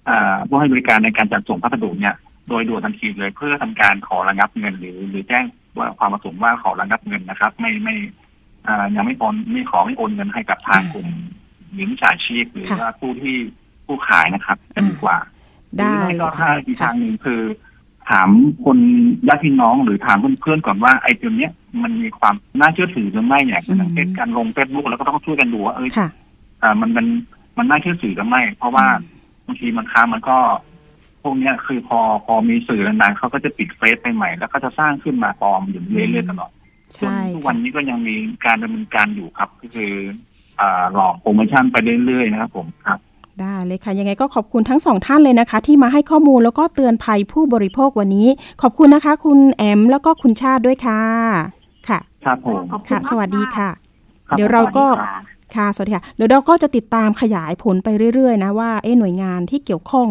อ่าผู้ให้บริการในการจัดส่งพัสดุเนี่ยโดยด่วนทันทีเลยเพื่อทำการขอระงับเงินหรือหรือแจ้งว่าความประสงค์ว่าขอระงับเงินนะครับไม่ไม่อ่ายังไม่โอนไม่ขอไม่โอนเงินให้กับทางกลุ่มมิจฉาชีพหรือว่าผู้ที่ผู้ขายนะครับจะดีกว่าได้ก็ถ้าอีกทางนึงคือถามคนญาติพี่น้องหรือถามเพื่อนๆก่อนว่าไอ้ตัวเนี้ยมันมีความน่าเชื่อถือหรือไม่เนี่ยอย่างเช่นการลง Facebook แล้วก็ต้องช่วยกันดูว่าเอ้ยอ่ามันมันมันน่าเชื่อถือหรือไม่เพราะว่าบางทีมันค้ามันก็พวกเนี้ยคือพอพอมีสื่อนานๆเขาก็จะปิดเฟซไปใหม่แล้วก็จะสร้างขึ้นมาปลอมอยู่เรื่อยๆตลอดจนทุกวันนี้ก็ยังมีการดำเนินการอยู่ครับก็คืออ่าหลอกโปรโมชั่นไปเรื่อยๆนะครับผมครับได้เลยค่ะยังไงก็ขอบคุณทั้งสองท่านเลยนะคะที่มาให้ข้อมูลแล้วก็เตือนภัยผู้บริโภควันนี้ขอบคุณนะคะคุณแอมแล้วก็คุณชาติด้วยค่ะค่ะครับผมค่ะสวัสดีค่ะเดี๋ยวเราก็ค่ะสวัสดีค่ะเดี๋ยวเราก็จะติดตามขยายผลไปเรื่อยๆนะว่าเอ๊ะหน่วยงานที่เกี่ยวข้อง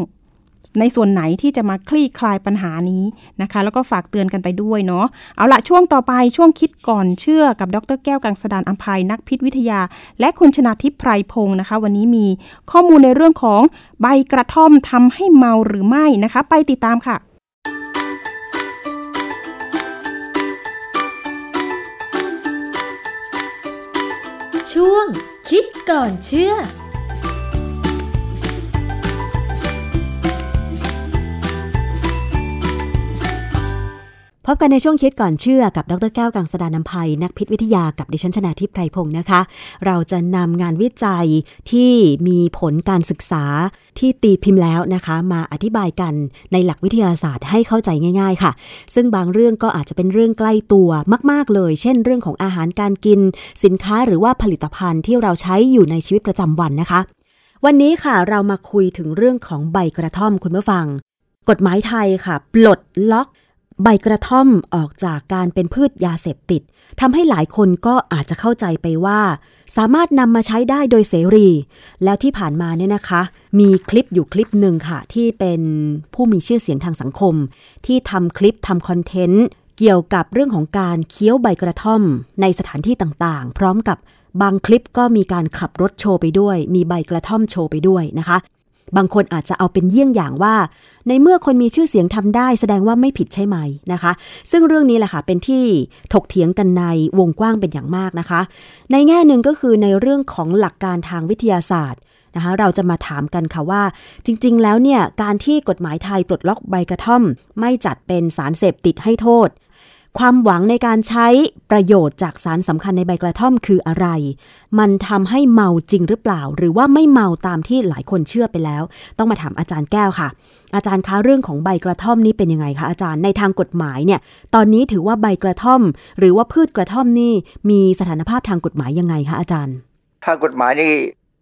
ในส่วนไหนที่จะมาคลี่คลายปัญหานี้นะคะแล้วก็ฝากเตือนกันไปด้วยเนาะเอาละช่วงต่อไปช่วงคิดก่อนเชื่อกับดร.แก้วกังสดาลอำไพนักพิษวิทยาและคุณชนาธิปไพรพงศ์นะคะวันนี้มีข้อมูลในเรื่องของใบกระท่อมทำให้เมาหรือไม่นะคะไปติดตามค่ะช่วงคิดก่อนเชื่อพบกันในช่วงคิดก่อนเชื่อกับดร.แก้วกังสดาลอำไพนักพิษวิทยากับดิฉันชนาธิปไพรพงศ์นะคะเราจะนำงานวิจัยที่มีผลการศึกษาที่ตีพิมพ์แล้วนะคะมาอธิบายกันในหลักวิทยาศาสตร์ให้เข้าใจง่ายๆค่ะซึ่งบางเรื่องก็อาจจะเป็นเรื่องใกล้ตัวมากๆเลยเช่นเรื่องของอาหารการกินสินค้าหรือว่าผลิตภัณฑ์ที่เราใช้อยู่ในชีวิตประจำวันนะคะวันนี้ค่ะเรามาคุยถึงเรื่องของใบกระท่อมคุณผู้ฟังกฎหมายไทยค่ะปลดล็อกใบกระท่อมออกจากการเป็นพืชยาเสพติดทำให้หลายคนก็อาจจะเข้าใจไปว่าสามารถนำมาใช้ได้โดยเสรีแล้วที่ผ่านมาเนี่ยนะคะมีคลิปอยู่คลิปหนึ่งค่ะที่เป็นผู้มีชื่อเสียงทางสังคมที่ทำคลิปทำคอนเทนต์เกี่ยวกับเรื่องของการเคี้ยวใบกระท่อมในสถานที่ต่างๆพร้อมกับบางคลิปก็มีการขับรถโชว์ไปด้วยมีใบกระท่อมโชว์ไปด้วยนะคะบางคนอาจจะเอาเป็นเยี่ยงอย่างว่าในเมื่อคนมีชื่อเสียงทำได้แสดงว่าไม่ผิดใช่ไหมนะคะซึ่งเรื่องนี้แหละค่ะเป็นที่ถกเถียงกันในวงกว้างเป็นอย่างมากนะคะในแง่หนึ่งก็คือในเรื่องของหลักการทางวิทยาศาสตร์นะคะเราจะมาถามกันค่ะว่าจริงๆแล้วเนี่ยการที่กฎหมายไทยปลดล็อกใบกระท่อมไม่จัดเป็นสารเสพติดให้โทษความหวังในการใช้ประโยชน์จากสารสำคัญในใบกระท่อมคืออะไรมันทำให้เมาจริงหรือเปล่าหรือว่าไม่เมาตามที่หลายคนเชื่อไปแล้วต้องมาถามอาจารย์แก้วค่ะอาจารย์คะเรื่องของใบกระท่อมนี่เป็นยังไงคะอาจารย์ในทางกฎหมายเนี่ยตอนนี้ถือว่าใบกระท่อมหรือว่าพืชกระท่อมนี่มีสถานภาพทางกฎหมายยังไงคะอาจารย์ทางกฎหมายนี่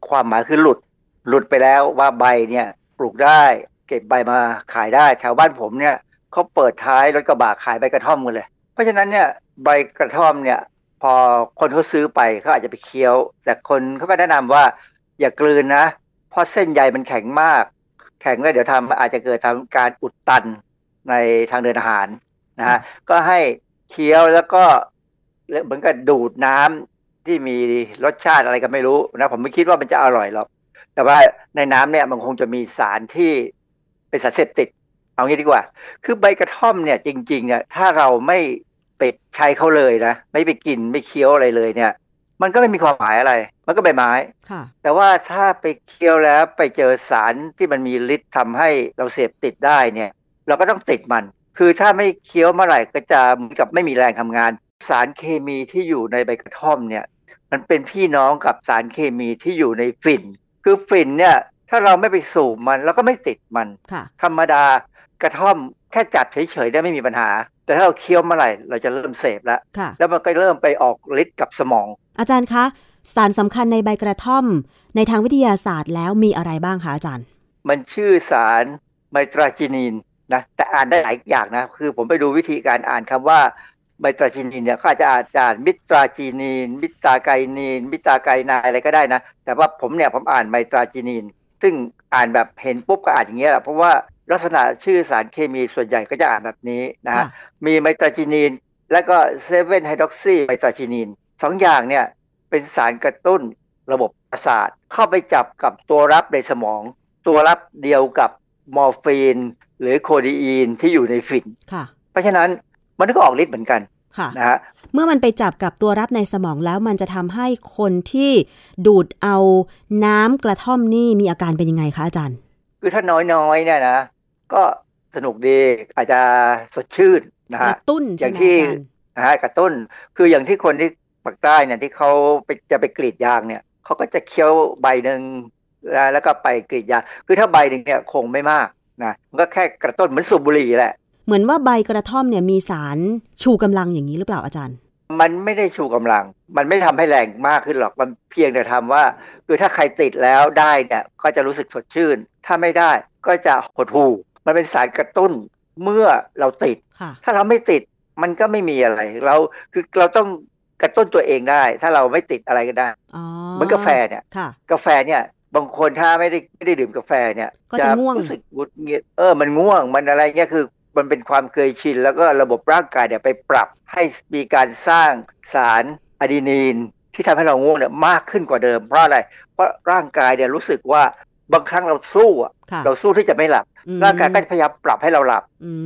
ความหมายคือหลุดหลุดไปแล้วว่าใบเนี่ยปลูกได้เก็บใบมาขายได้แถวบ้านผมเนี่ยเขาเปิดท้ายรถกระบะขายใบกระท่อมกันเลยเพราะฉะนั้นเนี่ยใบกระท่อมเนี่ยพอคนเขาซื้อไปเขาอาจจะไปเคี้ยวแต่คนเขาก็แนะนำว่าอย่ากลืนนะเพราะเส้นใยมันแข็งมากแข็งแล้วเดี๋ยวทำอาจจะเกิดทำการอุดตันในทางเดินอาหารนะฮะก็ให้เคี้ยวแล้วก็เหมือนกับดูดน้ำ ที่มีรสชาติอะไรก็ไม่รู้นะผมไม่คิดว่ามันจะอร่อยหรอกแต่ว่าในน้ำเนี่ยมันคงจะมีสารที่เป็นสารเสพติดเอางี้ดีกว่าคือใบกระท่อมเนี่ยจริงๆเนี่ยถ้าเราไม่ไปใช้เขาเลยนะไม่ไปกินไม่เคี้ยวอะไรเลยเนี่ยมันก็ไม่มีความหมายอะไรมันก็ใบไม้แต่ว่าถ้าไปเคี้ยวแล้วไปเจอสารที่มันมีฤทธิ์ทำให้เราเสพติดได้เนี่ยเราก็ต้องติดมันคือถ้าไม่เคี้ยวเมื่อไหร่ก็จะเหมือนกับไม่มีแรงทำงานสารเคมีที่อยู่ในใบกระท่อมเนี่ยมันเป็นพี่น้องกับสารเคมีที่อยู่ในฝิ่นคือฝิ่นเนี่ยถ้าเราไม่ไปสูบมันเราก็ไม่ติดมันธรรมดากระท่อมแค่จับเฉยๆได้ไม่มีปัญหาแต่ถ้าเราเคี้ยวเมื่อไหร่เราจะเริ่มเสพแล้วแล้วมันก็เริ่มไปออกฤทธิ์กับสมองอาจารย์คะสารสำคัญในใบกระท่อมในทางวิทยาศาสตร์แล้วมีอะไรบ้างคะอาจารย์มันชื่อสารไมตราจินีนนะแต่อ่านได้หลายอย่างนะคือผมไปดูวิธีการอ่านคำว่าไมตราจินีนเนี่ยเขาอาจจะอ่านมิตราจินีนมิตราไกนีนมิตราไกนายอะไรก็ได้นะแต่ว่าผมเนี่ยผมอ่านไมตราจินีนซึ่งอ่านแบบเห็นปุ๊บก็อ่านอย่างเงี้ยแหละเพราะว่าลักษณะชื่อสารเคมีส่วนใหญ่ก็จะอ่านแบบนี้นะฮะมีไมตราจินีนและก็เซเว่นไฮดรอกซีไมตราจินีนสองอย่างเนี่ยเป็นสารกระตุ้นระบบประสาทเข้าไปจับกับตัวรับในสมองตัวรับเดียวกับมอร์ฟีนหรือโคดีอีนที่อยู่ในฝิ่นเพราะฉะนั้นมันก็ออกฤทธิ์เหมือนกันนะฮะเมื่อมันไปจับกับตัวรับในสมองแล้วมันจะทำให้คนที่ดูดเอาน้ำกระท่อมนี่มีอาการเป็นยังไงคะอาจารย์คือถ้าน้อยๆเนี่ยนะก็สนุกดีอาจจะสดชื่นนะฮะกระตุ้นอย่างที่นะฮะกระตุ้นคืออย่างที่คนที่ปากใต้เนี่ยที่เขาไปจะไปกรีดยางเนี่ยเขาก็จะเคี้ยวใบหนึ่งแล้วก็ไปกรีดยางคือถ้าใบหนึ่งเนี่ยคงไม่มากนะมันก็แค่กระตุ้นเหมือนสูบบุหรี่แหละเหมือนว่าใบกระท่อมเนี่ยมีสารชูกำลังอย่างนี้หรือเปล่าอาจารย์มันไม่ได้ชูกำลังมันไม่ทำให้แรงมากขึ้นหรอกมันเพียงแต่ทำว่าคือถ้าใครติดแล้วได้เนี่ยก็จะรู้สึกสดชื่นถ้าไม่ได้ก็จะหดหู่มันเป็นสารกระตุ้นเมื่อเราติดถ้าเราไม่ติดมันก็ไม่มีอะไรเราคือเราต้องกระตุ้นตัวเองได้ถ้าเราไม่ติดอะไรก็ได้เหมือนกาแฟเนี่ยกาแฟเนี่ยบางคนถ้าไม่ได้ไม่ได้ดื่มกาแฟเนี่ยจะรู้สึกหงุดหงิดเออมันง่วงมันอะไรเงี้ยคือมันเป็นความเคยชินแล้วก็ระบบร่างกายเนี่ยไปปรับให้มีการสร้างสารอะดีนีนที่ทำให้เราง่วงเนี่ยมากขึ้นกว่าเดิมเพราะอะไรเพราะร่างกายเนี่ยรู้สึกว่าบางครั้งเราสู้อ่ะเราสู้ที่จะไม่หลับร่างกายก็จะพยายามปรับให้เราหลับ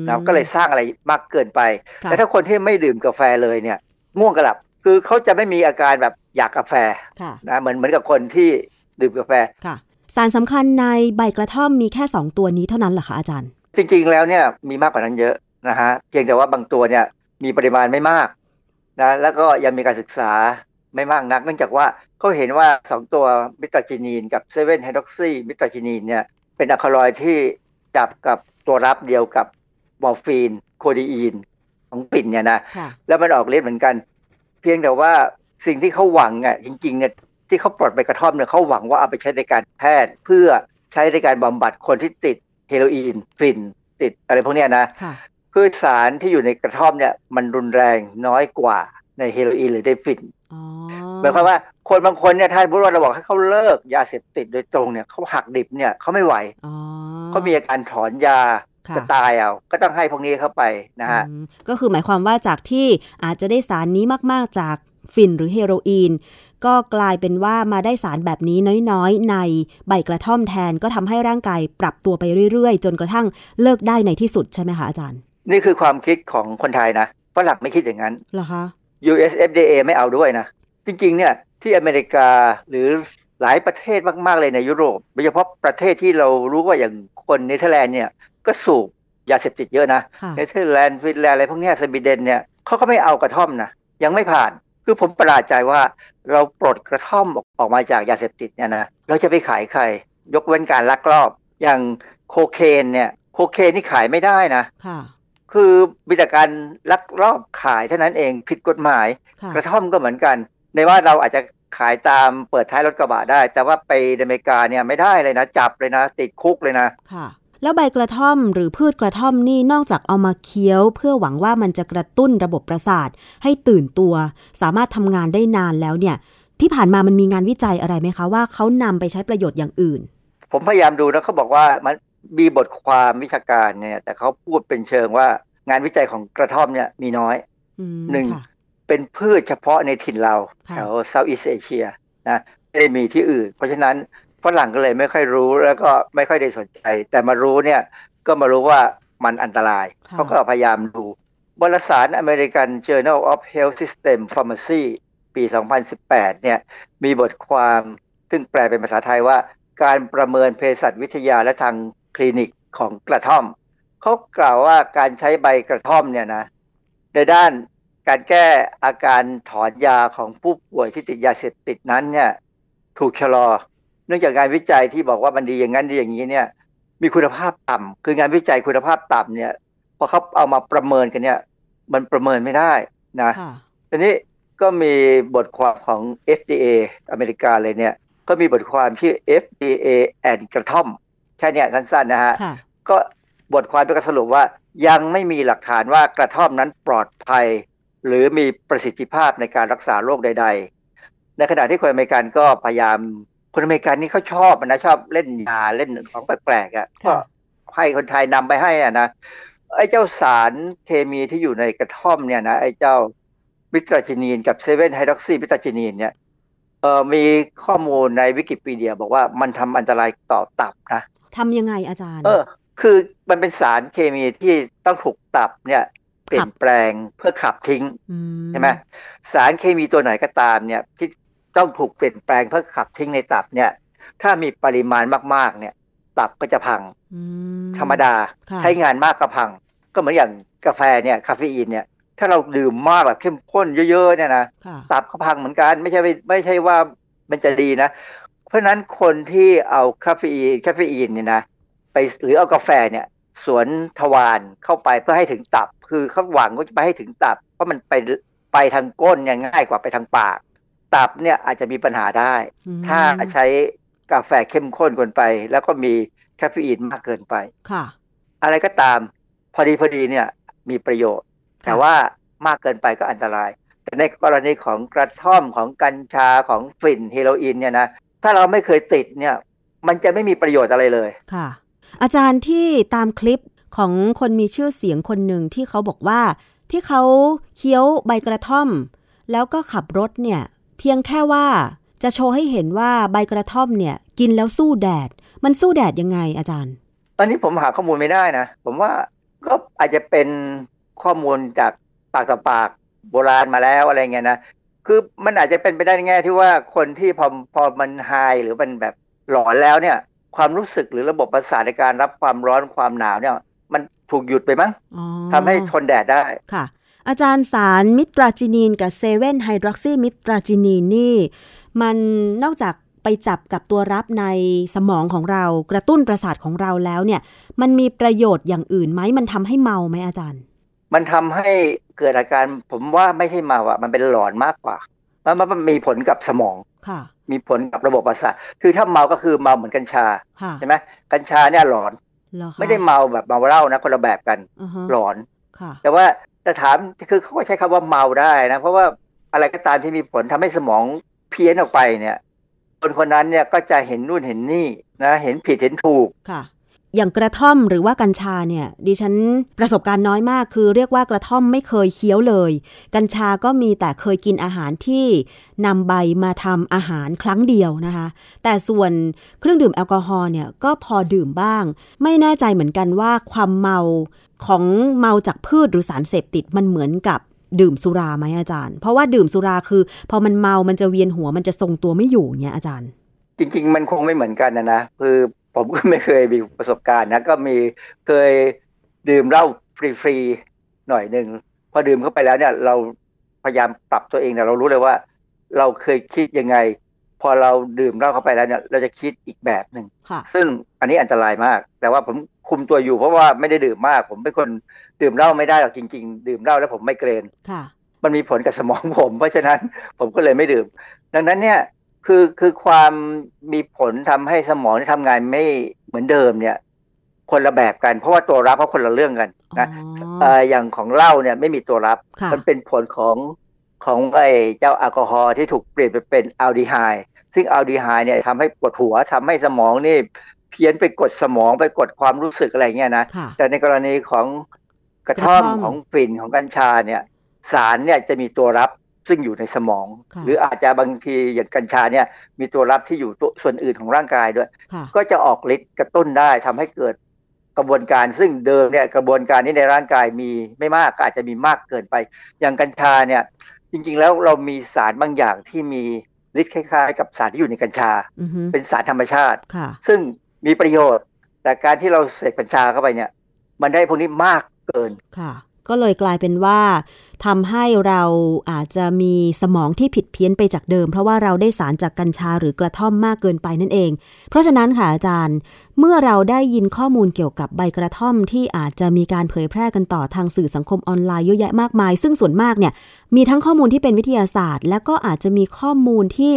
เราก็เลยสร้างอะไรมากเกินไปแต่ถ้าคนที่ไม่ดื่มกาแฟเลยเนี่ยง่วงก็หลับคือเขาจะไม่มีอาการแบบอยากกาแฟนะเหมือนเหมือนกับคนที่ดื่มกาแฟสารสำคัญในใบกระท่อมมีแค่สองตัวนี้เท่านั้นเหรอคะอาจารย์จริงๆแล้วเนี่ยมีมากกว่านั้นเยอะนะฮะเพียงแต่ว่าบางตัวเนี่ยมีปริมาณไม่มากนะแล้วก็ยังมีการศึกษาไม่มากนักเนื่องจากว่าเขาเห็นว่าสองตัวมิตราจินีนกับเซเว่นไฮดรอกซีมิตราจินีนเนี่ยเป็นอะคาลอยด์ที่จับกับตัวรับเดียวกับมอร์ฟีนโคดีอีนของปิ่นเนี่ยนะแล้วมันออกฤทธิ์เหมือนกันเพียงแต่ว่าสิ่งที่เขาหวังอ่ะจริงๆเนี่ยที่เขาปลดไปกระท่อมเนี่ยเขาหวังว่าเอาไปใช้ในการแพทย์เพื่อใช้ในการบำบัดคนที่ติดเฮโรอีนฝิ่นติดอะไรพวกเนี้ยนะคือสารที่อยู่ในกระท่อมเนี่ยมันรุนแรงน้อยกว่าในเฮโรอีนหรือในฝิ่นหมายความว่าคนบางคนเนี่ยถ้าพูดว่าเราบอกให้เขาเลิกยาเสพติดโดยตรงเนี่ยเขาหักดิบเนี่ยเขาไม่ไหวเขามีอาการถอนยาจะตายเอาก็ต้องให้พวกนี้เข้าไปนะฮะก็คือหมายความว่าจากที่อาจจะได้สารนี้มากๆจากฝิ่นหรือเฮโรอีนก็กลายเป็นว่ามาได้สารแบบนี้น้อยๆในใบกระท่อมแทนก็ทำให้ร่างกายปรับตัวไปเรื่อยๆจนกระทั่งเลิกได้ในที่สุดใช่ไหมคะอาจารย์นี่คือความคิดของคนไทยนะฝรั่งไม่คิดอย่างนั้นเหรอคะ ยู เอส เอฟ ดี เอ ไม่เอาด้วยนะจริงๆเนี่ยที่อเมริกาหรือหลายประเทศมากๆเลยในยุโรปโดยเฉพาะประเทศที่เรารู้ว่าอย่างคนเนเธอร์แลนด์เนี่ยก็สูบยาเสพติดเยอะนะเนเธอร์แลนด์ฟินแลนด์อะไรพวกนี้สวีเดนเนี่ยเขาก็ไม่เอากระท่อมนะยังไม่ผ่านคือผมประหลาดใจว่าเราปลดกระท่อมออกมาจากยาเสพติดเนี่ยนะเราจะไปขายใครยกเว้นการลักลอบอย่างโคเคนเนี่ยโคเคนนี่ขายไม่ได้นะคือมีแต่การลักลอบขายเท่านั้นเองผิดกฎหมายกระท่อมก็เหมือนกันในว่าเราอาจจะขายตามเปิดท้ายรถกระบะได้แต่ว่าไปอเมริกาเนี่ยไม่ได้เลยนะจับเลยนะติดคุกเลยนะแล้วใบกระท่อมหรือพืชกระท่อมนี่นอกจากเอามาเคี้ยวเพื่อหวังว่ามันจะกระตุ้นระบบประสาทให้ตื่นตัวสามารถทำงานได้นานแล้วเนี่ยที่ผ่านมามันมีงานวิจัยอะไรไหมคะว่าเขานำไปใช้ประโยชน์อย่างอื่นผมพยายามดูนะเขาบอกว่ามันมีบทความวิชาการเนี่ยแต่เขาพูดเป็นเชิงว่างานวิจัยของกระท่อมเนี่ยมีน้อยหนึ่ง เป็นพืชเฉพาะในถิ่นเราแถวเซาท์อีสต์เอเชียนะไม่ได้มีที่อื่นเพราะฉะนั้นฝรั่งก็เลยไม่ค่อยรู้แล้วก็ไม่ค่อยได้สนใจแต่มารู้เนี่ยก็มารู้ว่ามันอันตรายเขาก็พยายามดูวารสาร American Journal of Health System Pharmacy ปี สองพันสิบแปดเนี่ยมีบทความซึ่งแปลเป็นภาษาไทยว่าการประเมินเภสัชวิทยาและทางคลินิกของกระท่อมเขากล่าวว่าการใช้ใบกระท่อมเนี่ยนะในด้านการแก้อาการถอนยาของผู้ป่วยที่ติดยาเสพติดนั้นเนี่ยถูกชะลอเนื่องจากงานวิจัยที่บอกว่ามันดีอย่างนั้นดีอย่างนี้เนี่ยมีคุณภาพต่ำคืองานวิจัยคุณภาพต่ำเนี่ยพอเขาเอามาประเมินกันเนี่ยมันประเมินไม่ได้นะทีนี้ก็มีบทความของ เอฟ ดี เอ อเมริกาเลยเนี่ยก็มีบทความชื่อ เอฟ ดี เอ and กระท่อมแค่นี้สั้นๆนะฮะก็บทความก็สรุปว่ายังไม่มีหลักฐานว่ากระท่อมนั้นปลอดภัยหรือมีประสิทธิภาพในการรักษาโรคใดๆในขณะที่คนอเมริกันก็พยายามคนอเมริกันนี่เขาชอบนะชอบเล่นยาเล่นของแปลกๆอ่ะก็ให้คนไทยนำไปให้อ่ะนะไอ้เจ้าสารเคมีที่อยู่ในกระท่อมเนี่ยนะไอ้เจ้าบิตราจินีนกับเซเว่นไฮดรอกซีบิตราจินีนเนี่ยเอ่อมีข้อมูลในวิกิพีเดียบอกว่ามันทำอันตรายต่อตับนะทำยังไงอาจารย์เออคือมันเป็นสารเคมีที่ต้องถูกตับเนี่ยเปลี่ยนแปลงเพื่อขับทิ้งใช่ไหมสารเคมีตัวไหนก็ตามเนี่ยที่ต้องถูกเปลี่ยนแปลงเพื่อขับทิ้งในตับเนี่ยถ้ามีปริมาณมากๆเนี่ยตับก็จะพังธรรมดาใช้งานมากก็พังก็เหมือนอย่างกาแฟเนี่ยคาเฟอีนเนี่ยถ้าเราดื่มมากแบบเข้มข้นเยอะๆเนี่ยนะตับก็พังเหมือนกันไม่ใช่ไม่ใช่ว่ามันจะดีนะเพราะนั้นคนที่เอาคาเฟอีนคาเฟอีนเนี่ยนะไปหรือเอากาแฟเนี่ยสวนทวารเข้าไปเพื่อให้ถึงตับคือเขาหวังว่าจะไปให้ถึงตับเพราะมันไปไปทางก้นเนี่ยง่ายกว่าไปทางปากตับเนี่ยอาจจะมีปัญหาได้ถ้าใช้กาแฟเข้มข้นเกินไปแล้วก็มีคาเฟอีนมากเกินไปค่ะอะไรก็ตามพอดีพอดีเนี่ยมีประโยชน์แต่ว่ามากเกินไปก็อันตรายแต่ในกรณีของกระท่อมของกัญชาของฝิ่นเฮโรอีนเนี่ยนะถ้าเราไม่เคยติดเนี่ยมันจะไม่มีประโยชน์อะไรเลยค่ะอาจารย์ที่ตามคลิปของคนมีชื่อเสียงคนหนึ่งที่เขาบอกว่าที่เขาเคี้ยวใบกระท่อมแล้วก็ขับรถเนี่ยเพียงแค่ว่าจะโชว์ให้เห็นว่าใบกระท่อมเนี่ยกินแล้วสู้แดดมันสู้แดดยังไงอาจารย์อันนี้ผมหาข้อมูลไม่ได้นะผมว่าก็อาจจะเป็นข้อมูลจากปากต่อปากโบราณมาแล้วอะไรเงี้ยนะคือมันอาจจะเป็นไปได้ในแง่ที่ว่าคนที่พอพอมันไฮหรือมันแบบหลอนแล้วเนี่ยความรู้สึกหรือระบบประสาทในการรับความร้อนความหนาวเนี่ยมันถูกหยุดไปมั้งทำให้ทนแดดได้ค่ะอาจารย์สารมิตราจินีนกับเซเว่นไฮดรอกซีมิตราจินีนนี่มันนอกจากไปจับกับตัวรับในสมองของเรากระตุ้นประสาทของเราแล้วเนี่ยมันมีประโยชน์อย่างอื่นไหมมันทำให้เมาไหมอาจารย์มันทำให้เกิดอาการผมว่าไม่ใช่เมาอ่ะมันเป็นหลอนมากกว่ามันมันมีผลกับสมองมีผลกับระบบประสาทคือถ้าเมาก็คือเมาเหมือนกัญชาใช่ไหมกัญชาเนี่ยหลอนไม่ได้เมาแบบเมาเหล้านะคนละแบบกันหลอนแต่ว่าแต่ถามคือเขาก็ใช้คำว่าเมาได้นะเพราะว่าอะไรก็ตามที่มีผลทำให้สมองเพี้ยนออกไปเนี่ยคนคนนั้นเนี่ยก็จะเห็นนู่นเห็นนี่นะเห็นผิดเห็นถูกค่ะอย่างกระท่อมหรือว่ากัญชาเนี่ยดิฉันประสบการณ์น้อยมากคือเรียกว่ากระท่อมไม่เคยเคี้ยวเลยกัญชาก็มีแต่เคยกินอาหารที่นำใบมาทำอาหารครั้งเดียวนะคะแต่ส่วนเครื่องดื่มแอลกอฮอล์เนี่ยก็พอดื่มบ้างไม่แน่ใจเหมือนกันว่าความเมาของเมาจากพืชหรือสารเสพติดมันเหมือนกับดื่มสุราไหมอาจารย์เพราะว่าดื่มสุราคือพอมันเมามันจะเวียนหัวมันจะทรงตัวไม่อยู่เนี่ยอาจารย์จริงๆมันคงไม่เหมือนกันนะนะคือผมก็ไม่เคยมีประสบการณ์นะก็มีเคยดื่มเหล้าฟรีๆหน่อยนึงพอดื่มเข้าไปแล้วเนี่ยเราพยายามปรับตัวเองแต่เรารู้เลยว่าเราเคยคิดยังไงพอเราดื่มเหล้าเข้าไปแล้วเนี่ยเราจะคิดอีกแบบนึงซึ่งอันนี้อันตรายมากแต่ว่าผมคุมตัวอยู่เพราะว่าไม่ได้ดื่มมากผมเป็นคนดื่มเหล้าไม่ได้หรอกจริงๆดื่มเหล้าแล้วผมไม่เกรนมันมีผลกับสมองผมเพราะฉะนั้นผมก็เลยไม่ดื่มดังนั้นเนี่ยคือคือความมีผลทำให้สมองทำงานไม่เหมือนเดิมเนี่ยคนละแบบกันเพราะว่าตัวรับเขาคนละเรื่องกันนะ อ, อย่างของเหล้าเนี่ยไม่มีตัวรับมันเป็นผลของของไอ้เจ้าแอลกอฮอล์ที่ถูกเปลี่ยนไปเป็นอัลดีไฮด์ซึ่งอัลดีไฮด์เนี่ยทำให้ปวดหัวทำให้สมองนี่เพี้ยนไปกดสมองไปกดความรู้สึกอะไรเงี้ยนะแต่ในกรณีของกระท่อมของฝิ่นของกัญชาเนี่ยสารเนี่ยจะมีตัวรับ ซึ่งอยู่ในสมองหรืออาจจะบางทีอย่างกัญชาเนี่ยมีตัวรับที่อยู่ส่วนอื่นของร่างกายด้วยก็จะออกฤทธิ์กระตุ้นได้ทำให้เกิดกระบวนการซึ่งเดิมเนี่ยกระบวนการนี้ในร่างกายมีไม่มากอาจจะมีมากเกินไปอย่างกัญชาเนี่ยจริงๆแล้วเรามีสารบางอย่างที่มีฤทธิ์คล้ายๆกับสารที่อยู่ในกัญชา mm-hmm. เป็นสารธรรมชาติซึ่งมีประโยชน์แต่การที่เราเสพกัญชาเข้าไปเนี่ยมันได้พวกนี้มากเกินก็เลยกลายเป็นว่าทำให้เราอาจจะมีสมองที่ผิดเพี้ยนไปจากเดิมเพราะว่าเราได้สารจากกัญชาหรือกระท่อมมากเกินไปนั่นเองเพราะฉะนั้นค่ะอาจารย์เมื่อเราได้ยินข้อมูลเกี่ยวกับใบกระท่อมที่อาจจะมีการเผยแพร่กันต่อทางสื่อสังคมออนไลน์เยอะแยะมากมายซึ่งส่วนมากเนี่ยมีทั้งข้อมูลที่เป็นวิทยาศาสตร์และก็อาจจะมีข้อมูลที่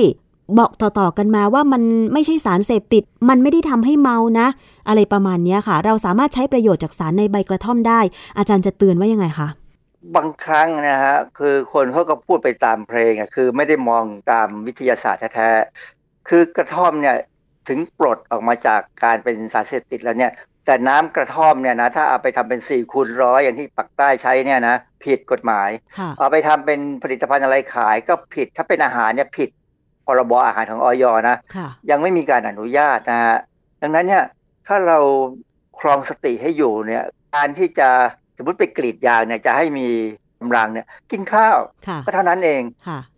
บอกต่อๆกันมาว่ามันไม่ใช่สารเสพติดมันไม่ได้ทำให้เมานะอะไรประมาณนี้ค่ะเราสามารถใช้ประโยชน์จากสารในใบกระท่อมได้อาจารย์จะเตือนว่ายังไงคะบางครั้งนะฮะคือคนเขาก็พูดไปตามเพลงอ่ะคือไม่ได้มองตามวิทยาศาสตร์แท้ๆคือกระท่อมเนี่ยถึงปลดออกมาจากการเป็นสารเสพติดแล้วเนี่ยแต่น้ำกระท่อมเนี่ยนะถ้าเอาไปทำเป็นสี่คูณร้อยอย่างที่ปักใต้ใช้เนี่ยนะผิดกฎหมายเอาไปทำเป็นผลิตภัณฑ์อะไรขายก็ผิดถ้าเป็นอาหารเนี่ยผิดพรบอาหารของอย.นะยังไม่มีการอนุญาตนะฮะดังนั้นเนี่ยถ้าเราครองสติให้อยู่เนี่ยการที่จะสมมติไปกรีดยางเนี่ยจะให้มีกำลังเนี่ยกินข้าวก็เท่านั้นเอง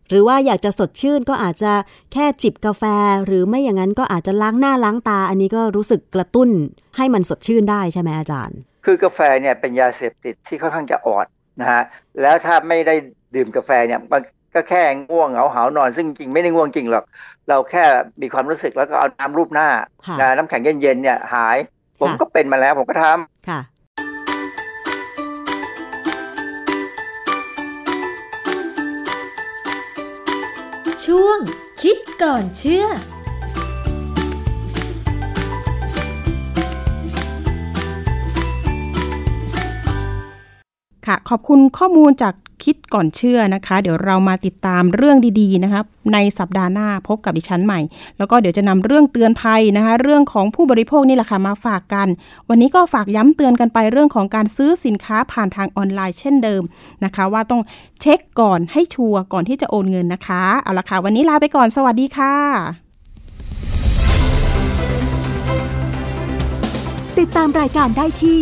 หรือว่าอยากจะสดชื่นก็อาจจะแค่จิบกาแฟหรือไม่อย่างนั้นก็อาจจะล้างหน้าล้างตาอันนี้ก็รู้สึกกระตุ้นให้มันสดชื่นได้ใช่ไหมอาจารย์คือกาแฟเนี่ยเป็นยาเสพติดที่ค่อนข้างจะอ่อนนะฮะแล้วถ้าไม่ได้ดื่มกาแฟเนี่ยมันก็แค่ง่วงเหงาหาวนอนซึ่งจริงไม่ได้ง่วงจริงหรอกเราแค่มีความรู้สึกแล้วก็เอาน้ำรูปหน้าน้ำแข็งเย็นๆเนี่ยหายผมก็เป็นมาแล้วผมก็ทำค่ะช่วงคิดก่อนเชื่อค่ะขอบคุณข้อมูลจากคิดก่อนเชื่อนะคะเดี๋ยวเรามาติดตามเรื่องดีๆนะคะในสัปดาห์หน้าพบกับดิฉันใหม่แล้วก็เดี๋ยวจะนำเรื่องเตือนภัยนะคะเรื่องของผู้บริโภคนี่แหละค่ะมาฝากกันวันนี้ก็ฝากย้ำเตือนกันไปเรื่องของการซื้อสินค้าผ่านทางออนไลน์เช่นเดิมนะคะว่าต้องเช็คก่อนให้ชัวร์ก่อนที่จะโอนเงินนะคะเอาล่ะค่ะวันนี้ลาไปก่อนสวัสดีค่ะติดตามรายการได้ที่